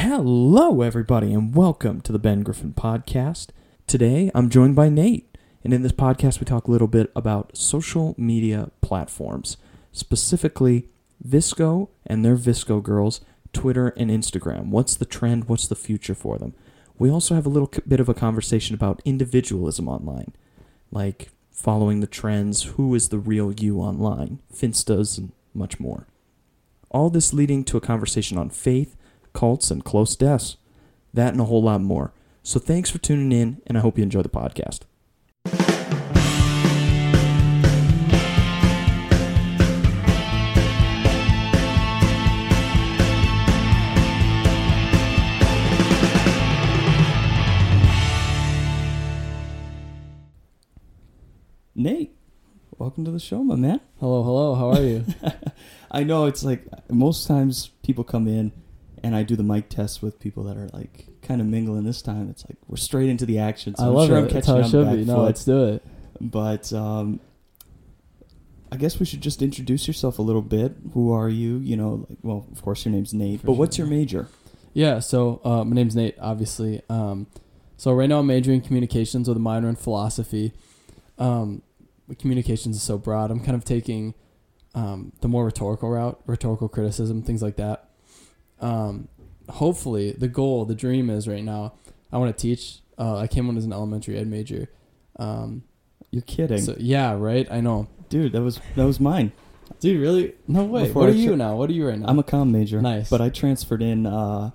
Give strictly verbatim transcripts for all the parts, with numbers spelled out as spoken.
Hello, everybody, and welcome to the Ben Griffin Podcast. Today, I'm joined by Nate, and in this podcast, we talk a little bit about social media platforms, specifically V S C O and their V S C O girls, Twitter and Instagram. What's the trend? What's the future for them? We also have a little bit of a conversation about individualism online, like following the trends, who is the real you online, Finstas, and much more. All this leading to a conversation on faith, cults, and close deaths. That and a whole lot more. So thanks for tuning in, and I hope you enjoy the podcast. Nate, welcome to the show, my man. Hello, hello. How are you? I know it's like most times people come in, and I do the mic test with people that are like kind of mingling. This time, it's like we're straight into the action. So I I'm love sure it. I'm catching That's how it should be. No, foot. Let's do it. But um, I guess we should just introduce yourself a little bit. Who are you? You know, like, well, of course, your name's Nate. For but sure. What's your major? Yeah, so uh, my name's Nate, obviously. Um, so right now, I'm majoring in communications with a minor in philosophy. Um, communications is so broad. I'm kind of taking um, the more rhetorical route, rhetorical criticism, things like that. Um, hopefully the goal, the dream is right now, I want to teach. Uh, I came on as an elementary ed major. Um, You're kidding. So, yeah, right. I know. Dude, that was, that was mine. Dude, really? No way. Before what I are you tra- now? What are you right now? I'm a comm major. Nice. But I transferred in, uh,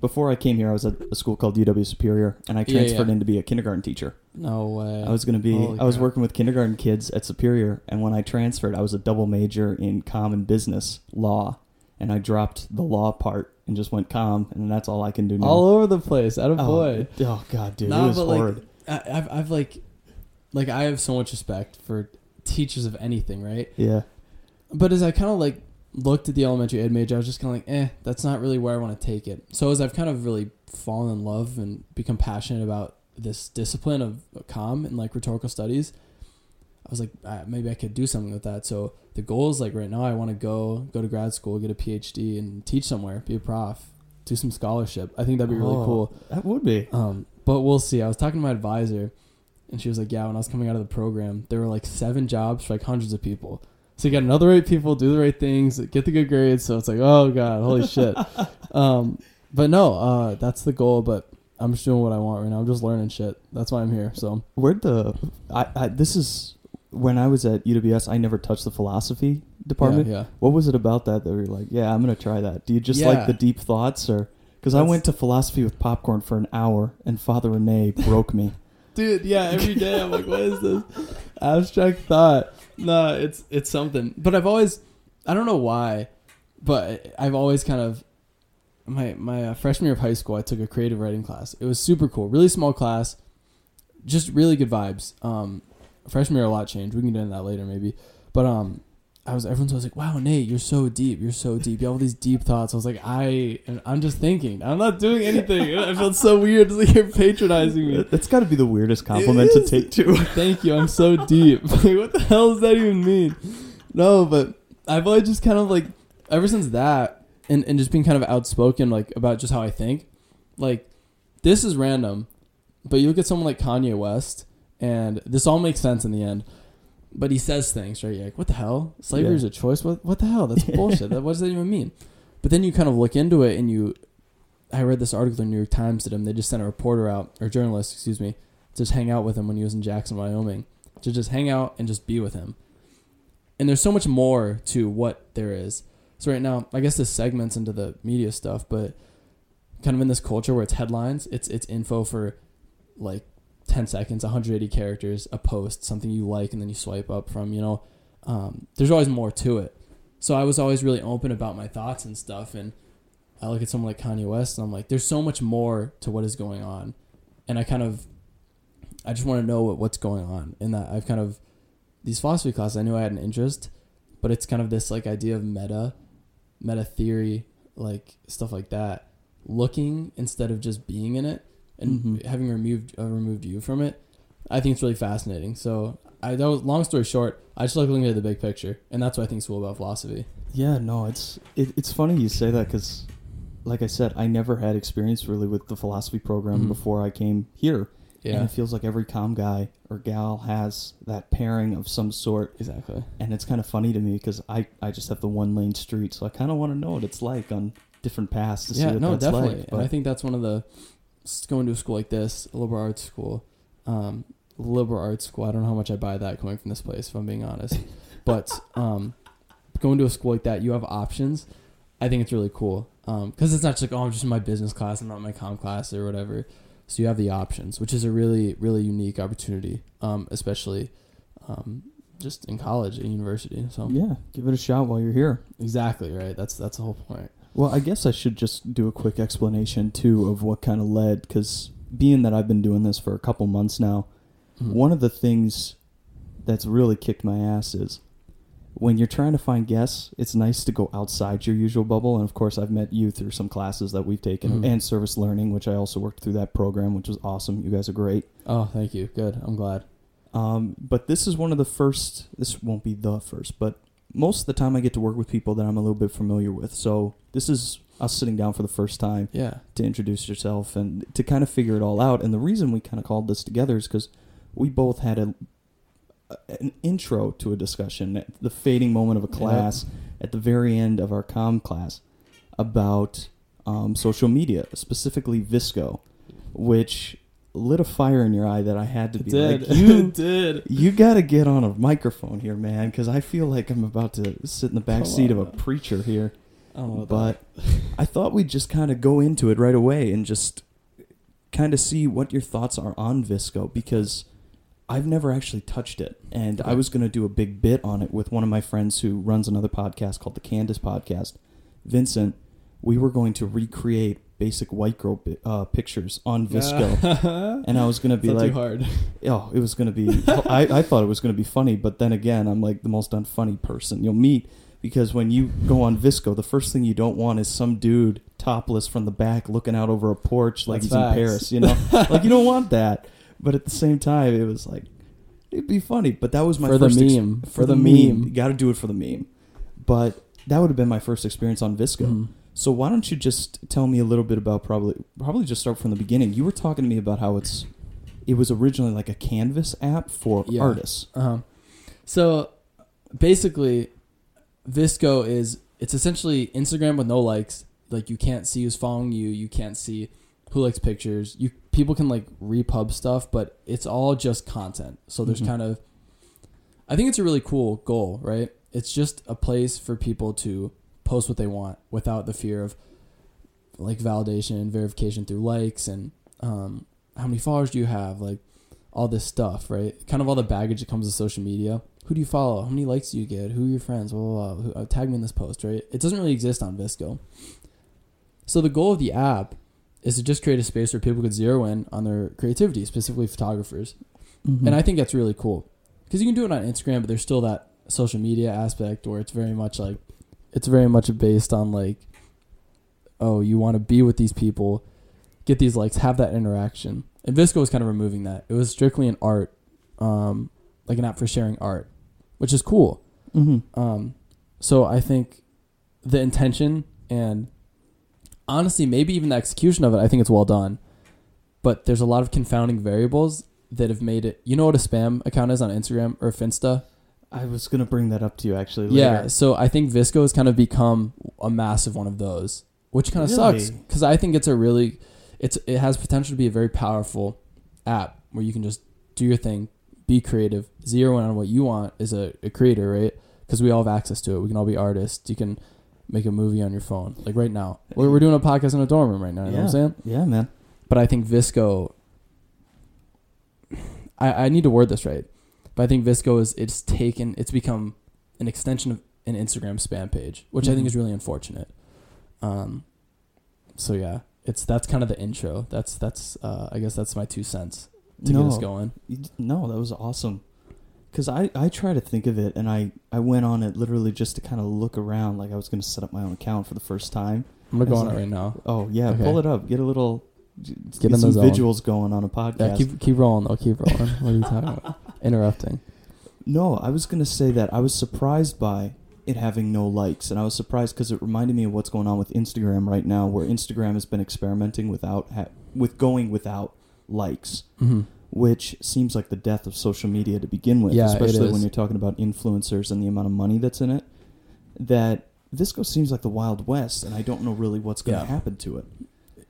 before I came here, I was at a school called U W Superior, and I transferred yeah, yeah. in to be a kindergarten teacher. No way. I was going to be, Holy I was crap. working with kindergarten kids at Superior. And when I transferred, I was a double major in comm and business law. And I dropped the law part and just went comm, and that's all I can do now. All over the place. Out of boy. Oh, oh, God, dude. Nah, it was hard. Like, I, I've, I've like, like, I have so much respect for teachers of anything, right? Yeah. But as I kind of, like, looked at the elementary ed major, I was just kind of like, eh, that's not really where I want to take it. So as I've kind of really fallen in love and become passionate about this discipline of comm and, like, rhetorical studies, I was like, ah, maybe I could do something with that. So the goal is like right now I want to go go to grad school, get a P H D, and teach somewhere, be a prof, do some scholarship. I think that'd be really oh, cool. That would be. Um, but we'll see. I was talking to my advisor, and she was like, yeah, when I was coming out of the program, there were like seven jobs for like hundreds of people. So you got to know the right people, do the right things, get the good grades. So it's like, oh, God, holy shit. Um, but no, uh, that's the goal. But I'm just doing what I want right now. I'm just learning shit. That's why I'm here. So where'd the I, I this is. When I was at U W S, I never touched the philosophy department. Yeah, yeah. What was it about that that we were like, yeah, I'm going to try that? Do you just yeah. like the deep thoughts? Or because I went to philosophy with popcorn for an hour, and Father Renee broke me. Dude, yeah, every day I'm like, what is this? Abstract thought. No, it's it's something. But I've always, I don't know why, but I've always kind of, my, my freshman year of high school, I took a creative writing class. It was super cool. Really small class. Just really good vibes. Um Freshman year, a lot changed. We can get into that later, maybe. But um, I was everyone's always like, "Wow, Nate, you're so deep. You're so deep. You have all these deep thoughts." I was like, "I, I'm just thinking. I'm not doing anything." I felt so weird. It's like you're patronizing me. That's got to be the weirdest compliment to take too. Thank you. I'm so deep. Like, what the hell does that even mean? No, but I've always just kind of like ever since that, and, and just being kind of outspoken like about just how I think. Like, this is random, but you look at someone like Kanye West. And this all makes sense in the end. But he says things, right? You're like, what the hell? Slavery yeah. is a choice? What What the hell? That's bullshit. That, what does that even mean? But then you kind of look into it and you... I read this article in the New York Times that him. They just sent a reporter out, or journalist, excuse me, to just hang out with him when he was in Jackson, Wyoming. To just hang out and just be with him. And there's so much more to what there is. So right now, I guess this segments into the media stuff, but kind of in this culture where it's headlines, it's it's info for, like, ten seconds, one hundred eighty characters, a post, something you like, and then you swipe up from, you know, um, there's always more to it. So I was always really open about my thoughts and stuff. And I look at someone like Kanye West and I'm like, there's so much more to what is going on. And I kind of, I just want to know what, what's going on. And that I've kind of, these philosophy classes, I knew I had an interest, but it's kind of this like idea of meta, meta theory, like stuff like that. Looking instead of just being in it. And mm-hmm. having removed uh, removed you from it, I think it's really fascinating. So, I that was long story short, I just like looking at the big picture, and that's what I think is cool about philosophy. Yeah, no, it's it, it's funny you say that because like I said, I never had experience really with the philosophy program mm-hmm. before I came here. Yeah. And it feels like every comm guy or gal has that pairing of some sort. Exactly. And it's kind of funny to me because I, I just have the one lane street. So I kind of want to know what it's like on different paths to yeah, see what no, that's definitely. like. And I think that's one of the, going to a school like this, a liberal arts school, um, liberal arts school. I don't know how much I buy that coming from this place, if I'm being honest. But um, going to a school like that, you have options. I think it's really cool because um, it's not just like, oh, I'm just in my business class. I'm not in my comm class or whatever. So you have the options, which is a really, really unique opportunity, um, especially um, just in college and university. So yeah, give it a shot while you're here. Exactly, right. That's that's the whole point. Well, I guess I should just do a quick explanation, too, of what kind of led, because being that I've been doing this for a couple months now, mm-hmm. one of the things that's really kicked my ass is when you're trying to find guests, it's nice to go outside your usual bubble. And, of course, I've met you through some classes that we've taken mm-hmm. and service learning, which I also worked through that program, which was awesome. You guys are great. Oh, thank you. Good. I'm glad. Um, but this is one of the first. This won't be the first, but most of the time I get to work with people that I'm a little bit familiar with. So this is us sitting down for the first time yeah. to introduce yourself and to kind of figure it all out. And the reason we kind of called this together is because we both had a, an intro to a discussion, the fading moment of a class yep. at the very end of our comm class about um, social media, specifically V S C O, which lit a fire in your eye that I had to be did. like, you did. You got to get on a microphone here, man, because I feel like I'm about to sit in the back Come seat on. of a preacher here. Oh, but I thought we'd just kind of go into it right away and just kind of see what your thoughts are on V S C O, because I've never actually touched it. And okay. I was going to do a big bit on it with one of my friends who runs another podcast called the Candace Podcast, Vincent. We were going to recreate basic white girl bi- uh, pictures on V S C O, yeah. and I was gonna be like, too hard. "Oh, it was gonna be." I, I thought it was gonna be funny, but then again, I'm like the most unfunny person you'll meet, because when you go on V S C O, the first thing you don't want is some dude topless from the back looking out over a porch like That's he's facts. in Paris. You know, like you don't want that. But at the same time, it was like it'd be funny. But that was my for first the meme ex- for, for the, the meme. meme. Got to do it for the meme. But that would have been my first experience on V S C O. Mm. So why don't you just tell me a little bit about probably probably just start from the beginning. You were talking to me about how it's it was originally like a Canvas app for yeah. artists. Uh-huh. So basically, V S C O is it's essentially Instagram with no likes. Like you can't see who's following you. You can't see who likes pictures. You people can like repub stuff, but it's all just content. So there's mm-hmm. kind of I think it's a really cool goal, right? It's just a place for people to post what they want without the fear of like validation and verification through likes and um, how many followers do you have? Like all this stuff, right? Kind of all the baggage that comes with social media. Who do you follow? How many likes do you get? Who are your friends? Blah, blah, blah. Who, uh, tag me in this post, right? It doesn't really exist on V S C O. So the goal of the app is to just create a space where people could zero in on their creativity, specifically photographers. Mm-hmm. And I think that's really cool because you can do it on Instagram, but there's still that social media aspect where it's very much like, it's very much based on like, oh, you want to be with these people, get these likes, have that interaction. And V S C O was kind of removing that. It was strictly an art, um, like an app for sharing art, which is cool. Mm-hmm. Um, so I think the intention and honestly, maybe even the execution of it, I think it's well done. But there's a lot of confounding variables that have made it. You know what a spam account is on Instagram or Finsta? I was going to bring that up to you, actually. Later. Yeah, so I think V S C O has kind of become a massive one of those, which kind of really? sucks because I think it's a really, it's it has potential to be a very powerful app where you can just do your thing, be creative, zero in on what you want as a, a creator, right? Because we all have access to it. We can all be artists. You can make a movie on your phone, like right now. We're, we're doing a podcast in a dorm room right now, you yeah. know what I'm saying? Yeah, man. But I think V S C O, I, I need to word this right. But I think V S C O is it's taken it's become an extension of an Instagram spam page, which mm-hmm. I think is really unfortunate. Um, so yeah, it's that's kind of the intro. That's that's uh, I guess that's my two cents to no, get us going. No, that was awesome. Because I, I try to think of it, and I, I went on it literally just to kind of look around, like I was going to set up my own account for the first time. I'm gonna go on it right now. Oh yeah, okay. Pull it up. Get a little get, get some visuals going on a podcast. Yeah, keep keep rolling though. Keep rolling. What are you talking about? Interrupting. No, I was going to say that I was surprised by it having no likes. And I was surprised because it reminded me of what's going on with Instagram right now, where Instagram has been experimenting without ha- with going without likes, mm-hmm. which seems like the death of social media to begin with, yeah, especially when you're talking about influencers and the amount of money that's in it. That V S C O seems like the Wild West, and I don't know really what's going to yeah. happen to it.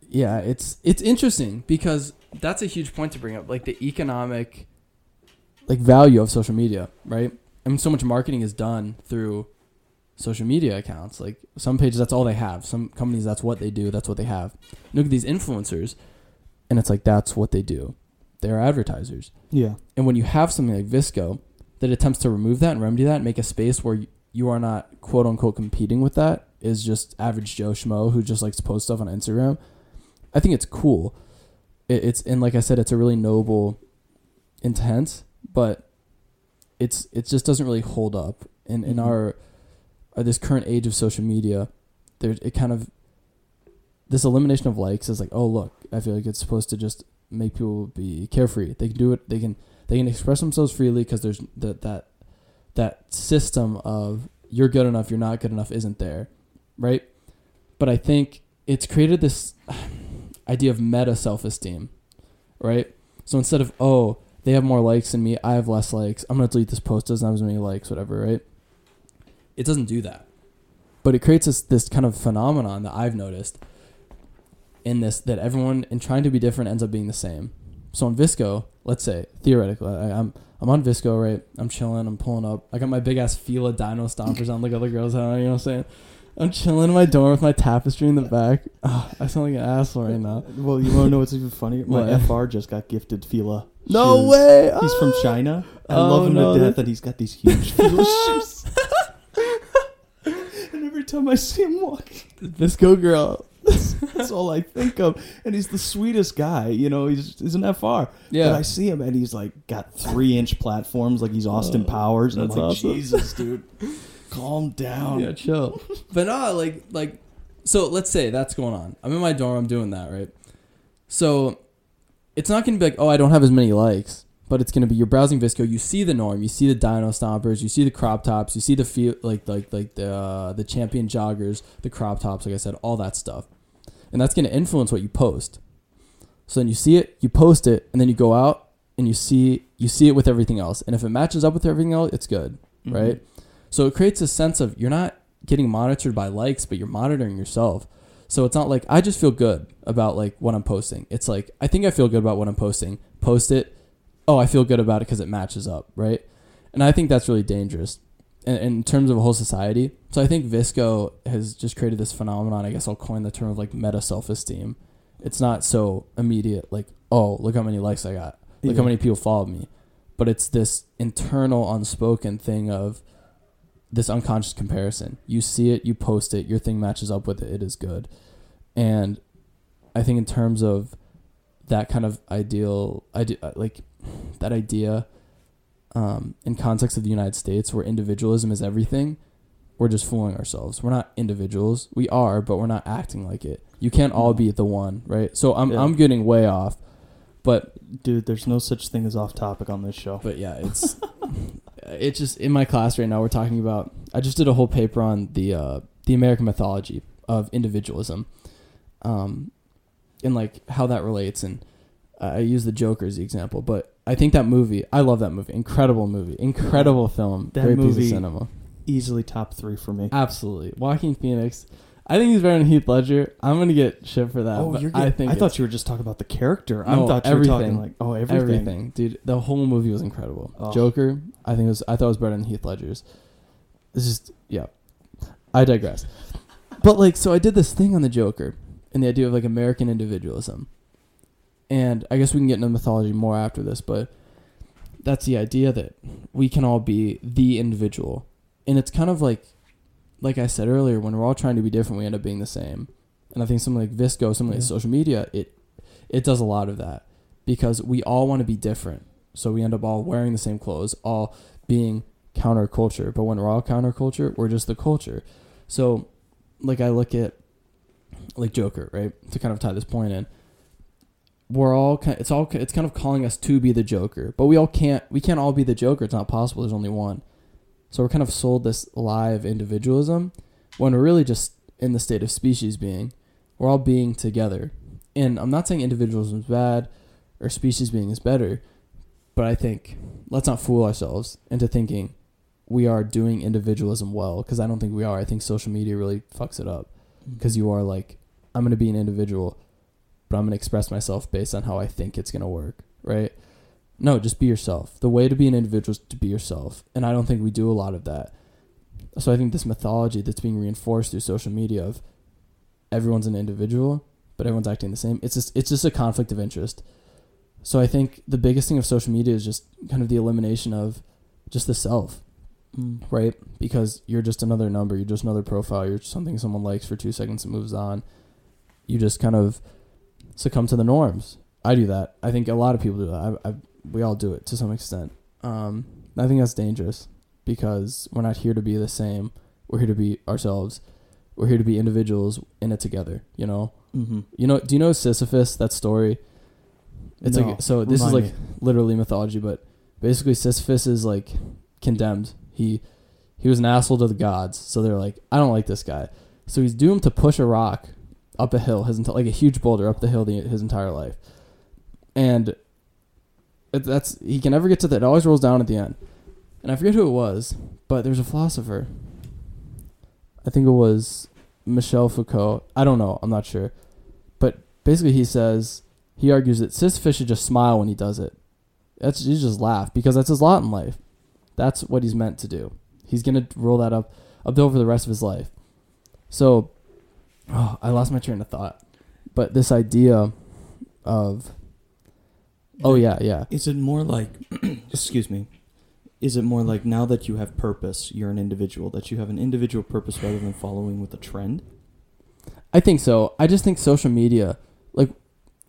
Yeah, it's it's interesting because that's a huge point to bring up, like the economic like value of social media, right? I mean, so much marketing is done through social media accounts. Like some pages, that's all they have. Some companies, that's what they do. That's what they have. Look at these influencers, and it's like that's what they do. They're advertisers. Yeah. And when you have something like V S C O that attempts to remove that and remedy that and make a space where you are not, quote unquote, competing with that, is just average Joe Schmo who just likes to post stuff on Instagram. I think it's cool. It, it's and like I said, it's a really noble intent, but it's it just doesn't really hold up. And in, in mm-hmm. our uh, this current age of social media, there it kind of this elimination of likes is like, oh look, I feel like it's supposed to just make people be carefree. They can do it. They can they can express themselves freely because there's that that that system of you're good enough, you're not good enough isn't there, right? But I think it's created this idea of meta self-esteem, right? So instead of, oh, they have more likes than me, I have less likes, I'm going to delete this post, doesn't have as many likes, whatever, right? It doesn't do that. But it creates this, this kind of phenomenon that I've noticed in this, that everyone, in trying to be different, ends up being the same. So on V S C O, let's say, theoretically, I, I'm I'm on V S C O, right? I'm chilling, I'm pulling up. I got my big-ass Fila dino stompers on like other girls, I don't know, you know what I'm saying? I'm chilling in my dorm with my tapestry in the back. Oh, I sound like an asshole right now. Well, you want to know what's even funnier? My F R just got gifted Fila. No shoes. Way! He's oh. from China. I oh, love him no. to death, and he's got these huge Fila shoes. And every time I see him walk, V S C O girl. That's, that's all I think of. And he's the sweetest guy. You know, he's, he's an F R. Yeah. But I see him, and he's like got three-inch platforms, like he's Austin oh, Powers. And I'm like, awesome. Jesus, dude. Calm down. Yeah, chill. But no, like, like, so let's say that's going on. I'm in my dorm. I'm doing that, right? So it's not going to be like, oh, I don't have as many likes, but it's going to be you're browsing V S C O. You see the norm. You see the dino stompers. You see the crop tops. You see the feel, like, like, like the uh, the champion joggers, the crop tops. Like I said, all that stuff, and that's going to influence what you post. So then you see it, you post it, and then you go out and you see you see it with everything else. And if it matches up with everything else, it's good, mm-hmm. right? So it creates a sense of you're not getting monitored by likes, but you're monitoring yourself. So it's not like I just feel good about like what I'm posting. It's like, I think I feel good about what I'm posting. Post it. Oh, I feel good about it because it matches up. Right. And I think that's really dangerous in, in terms of a whole society. So I think V S C O has just created this phenomenon. I guess I'll coin the term of like meta self-esteem. It's not so immediate. Like, oh, look how many likes I got. Look yeah. how many people followed me. But it's this internal unspoken thing of this unconscious comparison. You see it, you post it, your thing matches up with it, it is good. And I think in terms of that kind of ideal, ide- like that idea um, in context of the United States where individualism is everything, we're just fooling ourselves. We're not individuals. We are, but we're not acting like it. You can't all be the one, right? So I'm yeah. I'm getting way off, but... Dude, there's no such thing as off topic on this show. But yeah, it's... It's just in my class right now, we're talking about, I just did a whole paper on the, uh, the American mythology of individualism, um, and like how that relates. And I use the Joker as the example, but I think that movie, I love that movie. Incredible movie, incredible film. That great movie, piece of cinema. Easily top three for me. Absolutely. Joaquin Phoenix. I think he's better than Heath Ledger. I'm going to get shit for that. Oh, but you're getting, I, think I thought you were just talking about the character. No, I thought you everything. Were talking like, oh, everything. Everything. Dude, the whole movie was incredible. Oh. Joker, I think it was. I thought it was better than Heath Ledger's. It's just, yeah. I digress. But like, so I did this thing on the Joker and the idea of like American individualism. And I guess we can get into mythology more after this, but that's the idea that we can all be the individual. And it's kind of like, like I said earlier, when we're all trying to be different, we end up being the same. And I think something like V S C O, something yeah. like social media, it it does a lot of that because we all want to be different. So we end up all wearing the same clothes, all being counterculture. But when we're all counterculture, we're just the culture. So like I look at like Joker, right? To kind of tie this point in, we're all kind of, it's all it's kind of calling us to be the Joker, but we all can't we can't all be the Joker. It's not possible. There's only one. So we're kind of sold this lie of individualism when we're really just in the state of species being. We're all being together. And I'm not saying individualism is bad or species being is better, but I think let's not fool ourselves into thinking we are doing individualism well, because I don't think we are. I think social media really fucks it up, because you are like, I'm going to be an individual, but I'm going to express myself based on how I think it's going to work, right? No, just be yourself. The way to be an individual is to be yourself. And I don't think we do a lot of that. So I think this mythology that's being reinforced through social media of everyone's an individual, but everyone's acting the same. It's just, it's just a conflict of interest. So I think the biggest thing of social media is just kind of the elimination of just the self, mm. right? Because you're just another number. You're just another profile. You're something someone likes for two seconds and moves on. You just kind of succumb to the norms. I do that. I think a lot of people do that. I, I, we all do it to some extent. Um, I think that's dangerous, because we're not here to be the same. We're here to be ourselves. We're here to be individuals in it together, you know? Mm-hmm. You know, do you know Sisyphus, that story? It's no. like, so this Remind is like me. Literally mythology, but basically Sisyphus is like condemned. He, he was an asshole to the gods. So they're like, I don't like this guy. So he's doomed to push a rock up a hill, his enti- like a huge boulder up the hill the, his entire life. And it, that's, he can never get to that. It always rolls down at the end. And I forget who it was, but there's a philosopher. I think it was Michel Foucault. I don't know. I'm not sure. But basically he says, he argues that Sisyphus should just smile when he does it. That's, he just laugh, because that's his lot in life. That's what he's meant to do. He's going to roll that up uphill for the rest of his life. So, oh, I lost my train of thought. But this idea of, oh yeah, yeah. Is it more like, excuse me, is it more like now that you have purpose, you're an individual, that you have an individual purpose rather than following with a trend? I think so. I just think social media, like,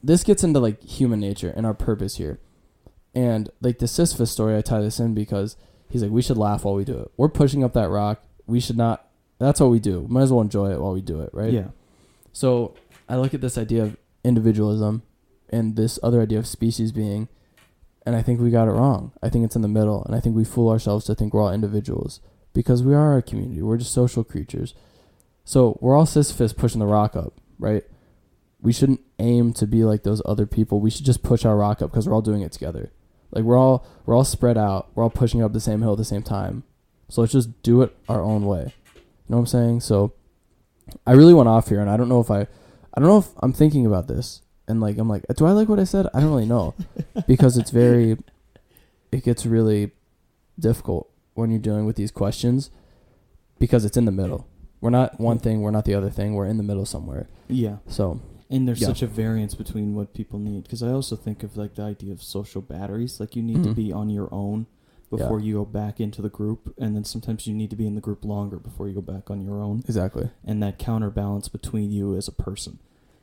this gets into like human nature and our purpose here. And like the Sisyphus story, I tie this in because he's like, we should laugh while we do it. We're pushing up that rock. We should not. That's what we do. Might as well enjoy it while we do it, right? Yeah. So I look at this idea of individualism and this other idea of species being, and I think we got it wrong. I think it's in the middle, and I think we fool ourselves to think we're all individuals, because we are a community. We're just social creatures. So we're all Sisyphus pushing the rock up, right? We shouldn't aim to be like those other people. We should just push our rock up, because we're all doing it together. Like we're all we're all spread out. We're all pushing up the same hill at the same time. So let's just do it our own way. You know what I'm saying? So I really went off here, and I don't know if I, I don't know if I'm thinking about this, and like I'm like, do I like what I said? I don't really know, because it's very, it gets really difficult when you're dealing with these questions, because it's in the middle. We're not one thing. We're not the other thing. We're in the middle somewhere. Yeah. So. And there's yeah. such a variance between what people need, because I also think of like the idea of social batteries. Like you need mm-hmm. to be on your own before yeah. you go back into the group, and then sometimes you need to be in the group longer before you go back on your own. Exactly. And that counterbalance between you as a person.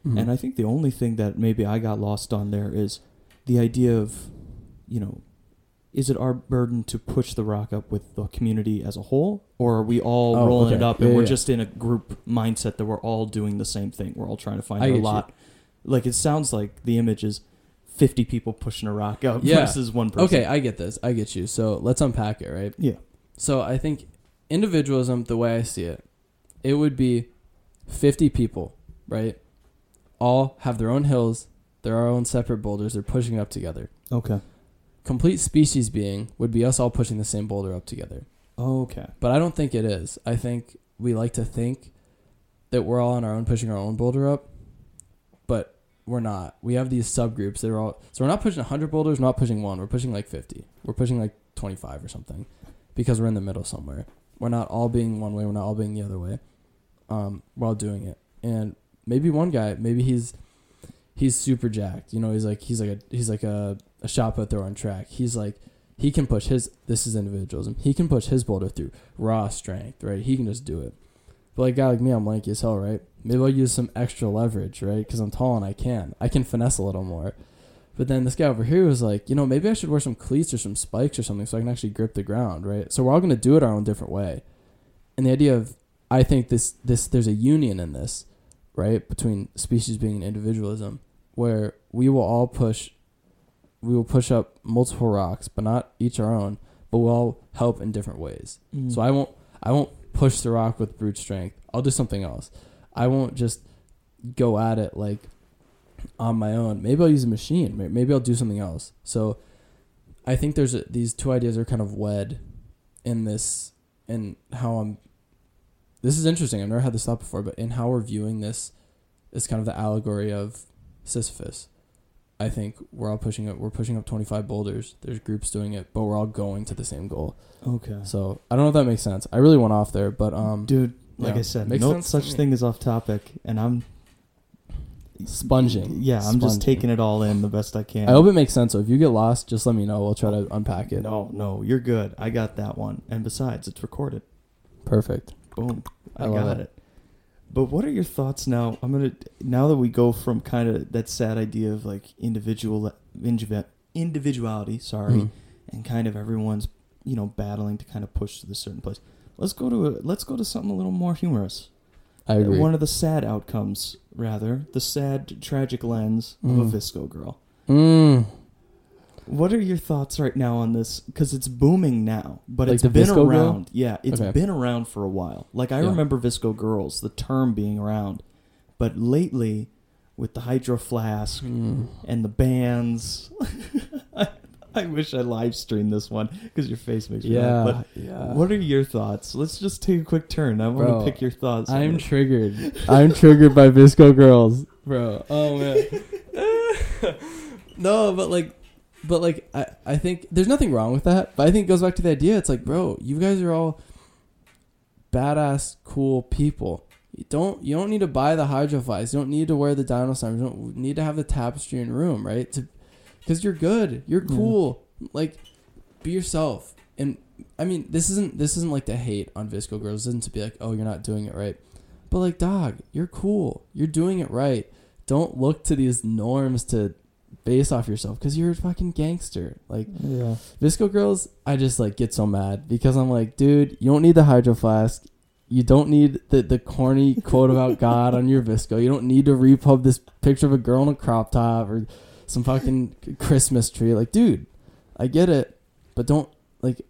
Mm-hmm. And I think the only thing that maybe I got lost on there is the idea of, you know, is it our burden to push the rock up with the community as a whole, or are we all oh, rolling okay. it up yeah, and yeah, we're yeah. just in a group mindset that we're all doing the same thing? We're all trying to find I our lot. You. Like it sounds like the image is fifty people pushing a rock up yeah. versus one person. Okay, I get this. I get you. So let's unpack it, right? Yeah. So I think individualism, the way I see it, it would be fifty people, right? All have their own hills. They're our own separate boulders. They're pushing up together. Okay. Complete species being would be us all pushing the same boulder up together. Okay. But I don't think it is. I think we like to think that we're all on our own pushing our own boulder up, but we're not. We have these subgroups that are all... So we're not pushing one hundred boulders, we're not pushing one. We're pushing like fifty. We're pushing like twenty-five or something, because we're in the middle somewhere. We're not all being one way. We're not all being the other way. Um, we're all doing it. And... Maybe one guy, maybe he's he's super jacked. You know, he's like he's like a he's like a, a shot put throw on track. He's like he can push his this is individualism. He can push his boulder through raw strength, right? He can just do it. But like a guy like me, I'm lanky as hell, right? Maybe I'll use some extra leverage, right? Because I'm tall and I can. I can finesse a little more. But then this guy over here was like, you know, maybe I should wear some cleats or some spikes or something so I can actually grip the ground, right? So we're all gonna do it our own different way. And the idea of I think this this there's a union in this. Right, between species being and individualism, where we will all push, we will push up multiple rocks, but not each our own, but we'll all help in different ways. Mm. So I won't I won't push the rock with brute strength. I'll do something else. I won't just go at it like on my own. Maybe I'll use a machine. Maybe I'll do something else. So I think there's a, these two ideas are kind of wed in this, in how I'm, this is interesting. I've never had this thought before, but in how we're viewing this is kind of the allegory of Sisyphus. I think we're all pushing up. We're pushing up twenty-five boulders. There's groups doing it, but we're all going to the same goal. Okay. So I don't know if that makes sense. I really went off there, but um, dude, like know, I said, no such thing as off topic, and I'm sponging. Yeah, sponging. I'm just taking it all in the best I can. I hope it makes sense. So if you get lost, just let me know. We'll try to unpack it. No, no, you're good. I got that one. And besides, it's recorded. Perfect. Boom. I, I got it. it. But what are your thoughts now? I'm gonna now that we go from kind of that sad idea of like individual individuality, sorry, mm. and kind of everyone's, you know, battling to kind of push to this certain place. Let's go to a, let's go to something a little more humorous. I agree. One of the sad outcomes, rather, the sad tragic lens mm. of a V S C O girl. Mm. What are your thoughts right now on this? Because it's booming now, but like it's been V S C O around. Girl? Yeah, it's okay. been around for a while. Like, I yeah. remember V S C O girls, the term being around. But lately, with the Hydro Flask mm. and the bands, I, I wish I live streamed this one because your face makes me yeah, laugh. But yeah. what are your thoughts? Let's just take a quick turn. I want to pick your thoughts. I'm here. triggered. I'm triggered by V S C O girls, bro. Oh, man. No, but like... But, like, I, I think there's nothing wrong with that. But I think it goes back to the idea. It's like, bro, you guys are all badass, cool people. You don't you don't need to buy the Hydro Flies. You don't need to wear the dino signs. You don't need to have the tapestry in your room, right? Because you're good. You're cool. Yeah. Like, be yourself. And, I mean, this isn't, this isn't like to hate on V S C O girls. This isn't to be like, oh, you're not doing it right. But, like, dog, you're cool. You're doing it right. Don't look to these norms to... base off yourself because you're a fucking gangster. Like, yeah. V S C O girls, I just like get so mad because I'm like, dude, you don't need the Hydro Flask. You don't need the, the corny quote about God on your V S C O. You don't need to repub this picture of a girl in a crop top or some fucking Christmas tree. Like, dude, I get it, but don't like,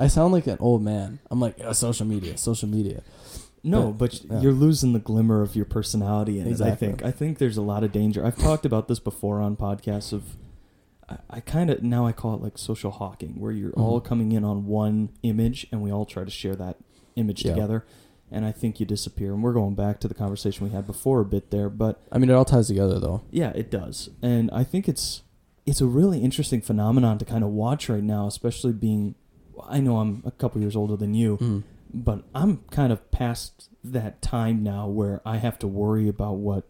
I sound like an old man. I'm like, yeah, social media, social media. No, but, but yeah. you're losing the glimmer of your personality in exactly. it, I think. I think there's a lot of danger. I've talked about this before on podcasts of, I, I kind of, now I call it like social hawking, where you're mm-hmm. all coming in on one image and we all try to share that image yeah. together. And I think you disappear. And we're going back to the conversation we had before a bit there, but... I mean, it all ties together, though. Yeah, it does. And I think it's it's a really interesting phenomenon to kind of watch right now, especially being, I know I'm a couple years older than you, mm. but I'm kind of past that time now where I have to worry about what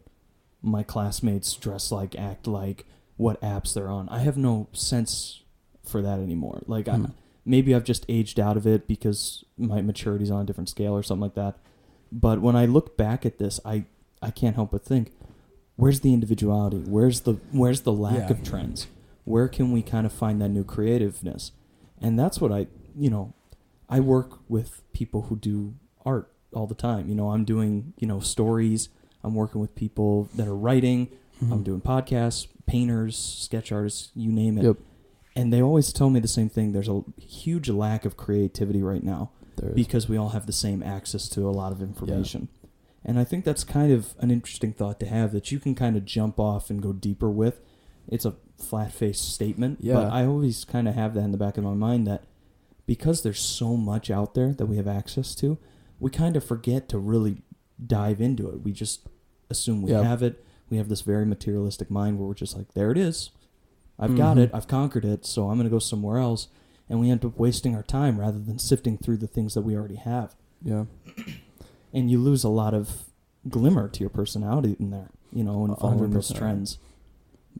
my classmates dress like, act like, what apps they're on. I have no sense for that anymore. Like, hmm. I, maybe I've just aged out of it because my maturity's on a different scale or something like that. But when I look back at this, I, I can't help but think, where's the individuality? Where's the where's the lack yeah. of trends? Where can we kind of find that new creativeness? And that's what I, you know... I work with people who do art all the time. You know, I'm doing, you know, stories. I'm working with people that are writing. Mm-hmm. I'm doing podcasts, painters, sketch artists, you name it. Yep. And they always tell me the same thing. There's a huge lack of creativity right now because we all have the same access to a lot of information. Yeah. And I think that's kind of an interesting thought to have that you can kind of jump off and go deeper with. It's a flat-faced statement. Yeah. But I always kind of have that in the back of my mind that because there's so much out there that we have access to, we kind of forget to really dive into it. We just assume we yep. have it. We have this very materialistic mind where we're just like, there it is. I've mm-hmm. got it. I've conquered it. So I'm going to go somewhere else. And we end up wasting our time rather than sifting through the things that we already have. Yeah. And you lose a lot of glimmer to your personality in there, you know, and following those trends.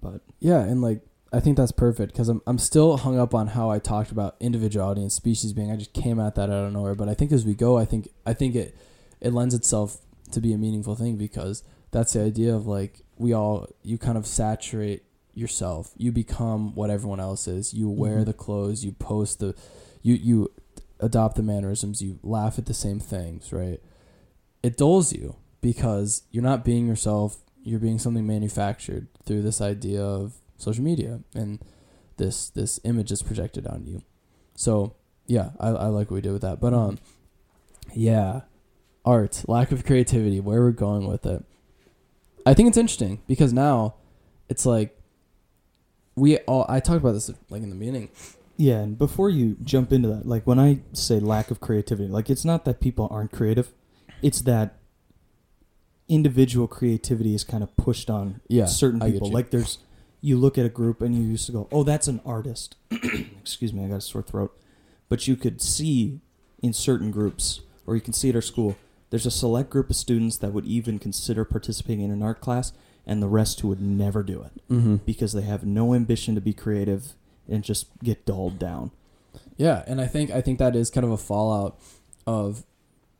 But yeah, and like, I think that's perfect because I'm I'm still hung up on how I talked about individuality and species being. I just came at that out of nowhere, but I think as we go, I think I think it it lends itself to be a meaningful thing because that's the idea of like we all you kind of saturate yourself, you become what everyone else is, you wear mm-hmm. the clothes, you post the, you you adopt the mannerisms, you laugh at the same things, right? It dulls you because you're not being yourself, you're being something manufactured through this idea of social media and this this image is projected on you. So yeah, I, I like what we did with that. But um, yeah, art, lack of creativity, where we're going with it. I think it's interesting because now it's like we all, I talked about this like in the beginning. Yeah. And before you jump into that, like when I say lack of creativity, like it's not that people aren't creative. It's that individual creativity is kind of pushed on yeah, certain people. Like there's, you look at a group and you used to go, oh, that's an artist. Excuse me. I got a sore throat. But you could see in certain groups, or you can see at our school, there's a select group of students that would even consider participating in an art class, and the rest who would never do it mm-hmm. because they have no ambition to be creative and just get dulled down. Yeah, and I think I think that is kind of a fallout of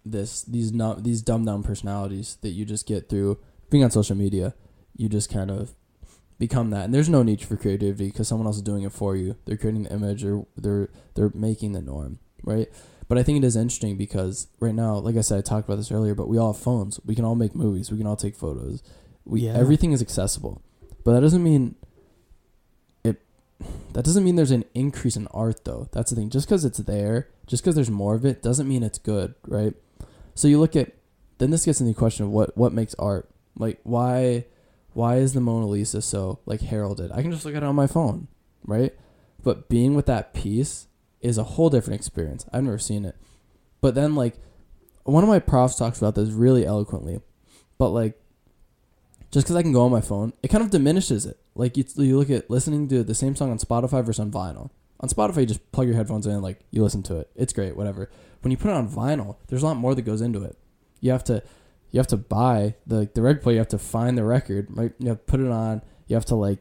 this these not these dumbed down personalities that you just get through being on social media. You just kind of become that, and there's no need for creativity because someone else is doing it for you. They're creating the image, or they're they're making the norm, right? But I think it is interesting because right now, like I said, I talked about this earlier, but we all have phones. We can all make movies. We can all take photos. We yeah. Everything is accessible. But that doesn't mean it. That doesn't mean there's an increase in art, though. That's the thing. Just because it's there, just because there's more of it, doesn't mean it's good, right? So you look at, then this gets into the question of what, what makes art. Like, why why is the Mona Lisa so, like, heralded? I can just look at it on my phone, right? But being with that piece is a whole different experience. I've never seen it. But then, like, one of my profs talks about this really eloquently. But, like, just because I can go on my phone, it kind of diminishes it. Like, you, you look at listening to the same song on Spotify versus on vinyl. On Spotify, you just plug your headphones in and, like, you listen to it. It's great, whatever. When you put it on vinyl, there's a lot more that goes into it. You have to you have to buy the, the record player. You have to find the record, right? You have to put it on. You have to, like,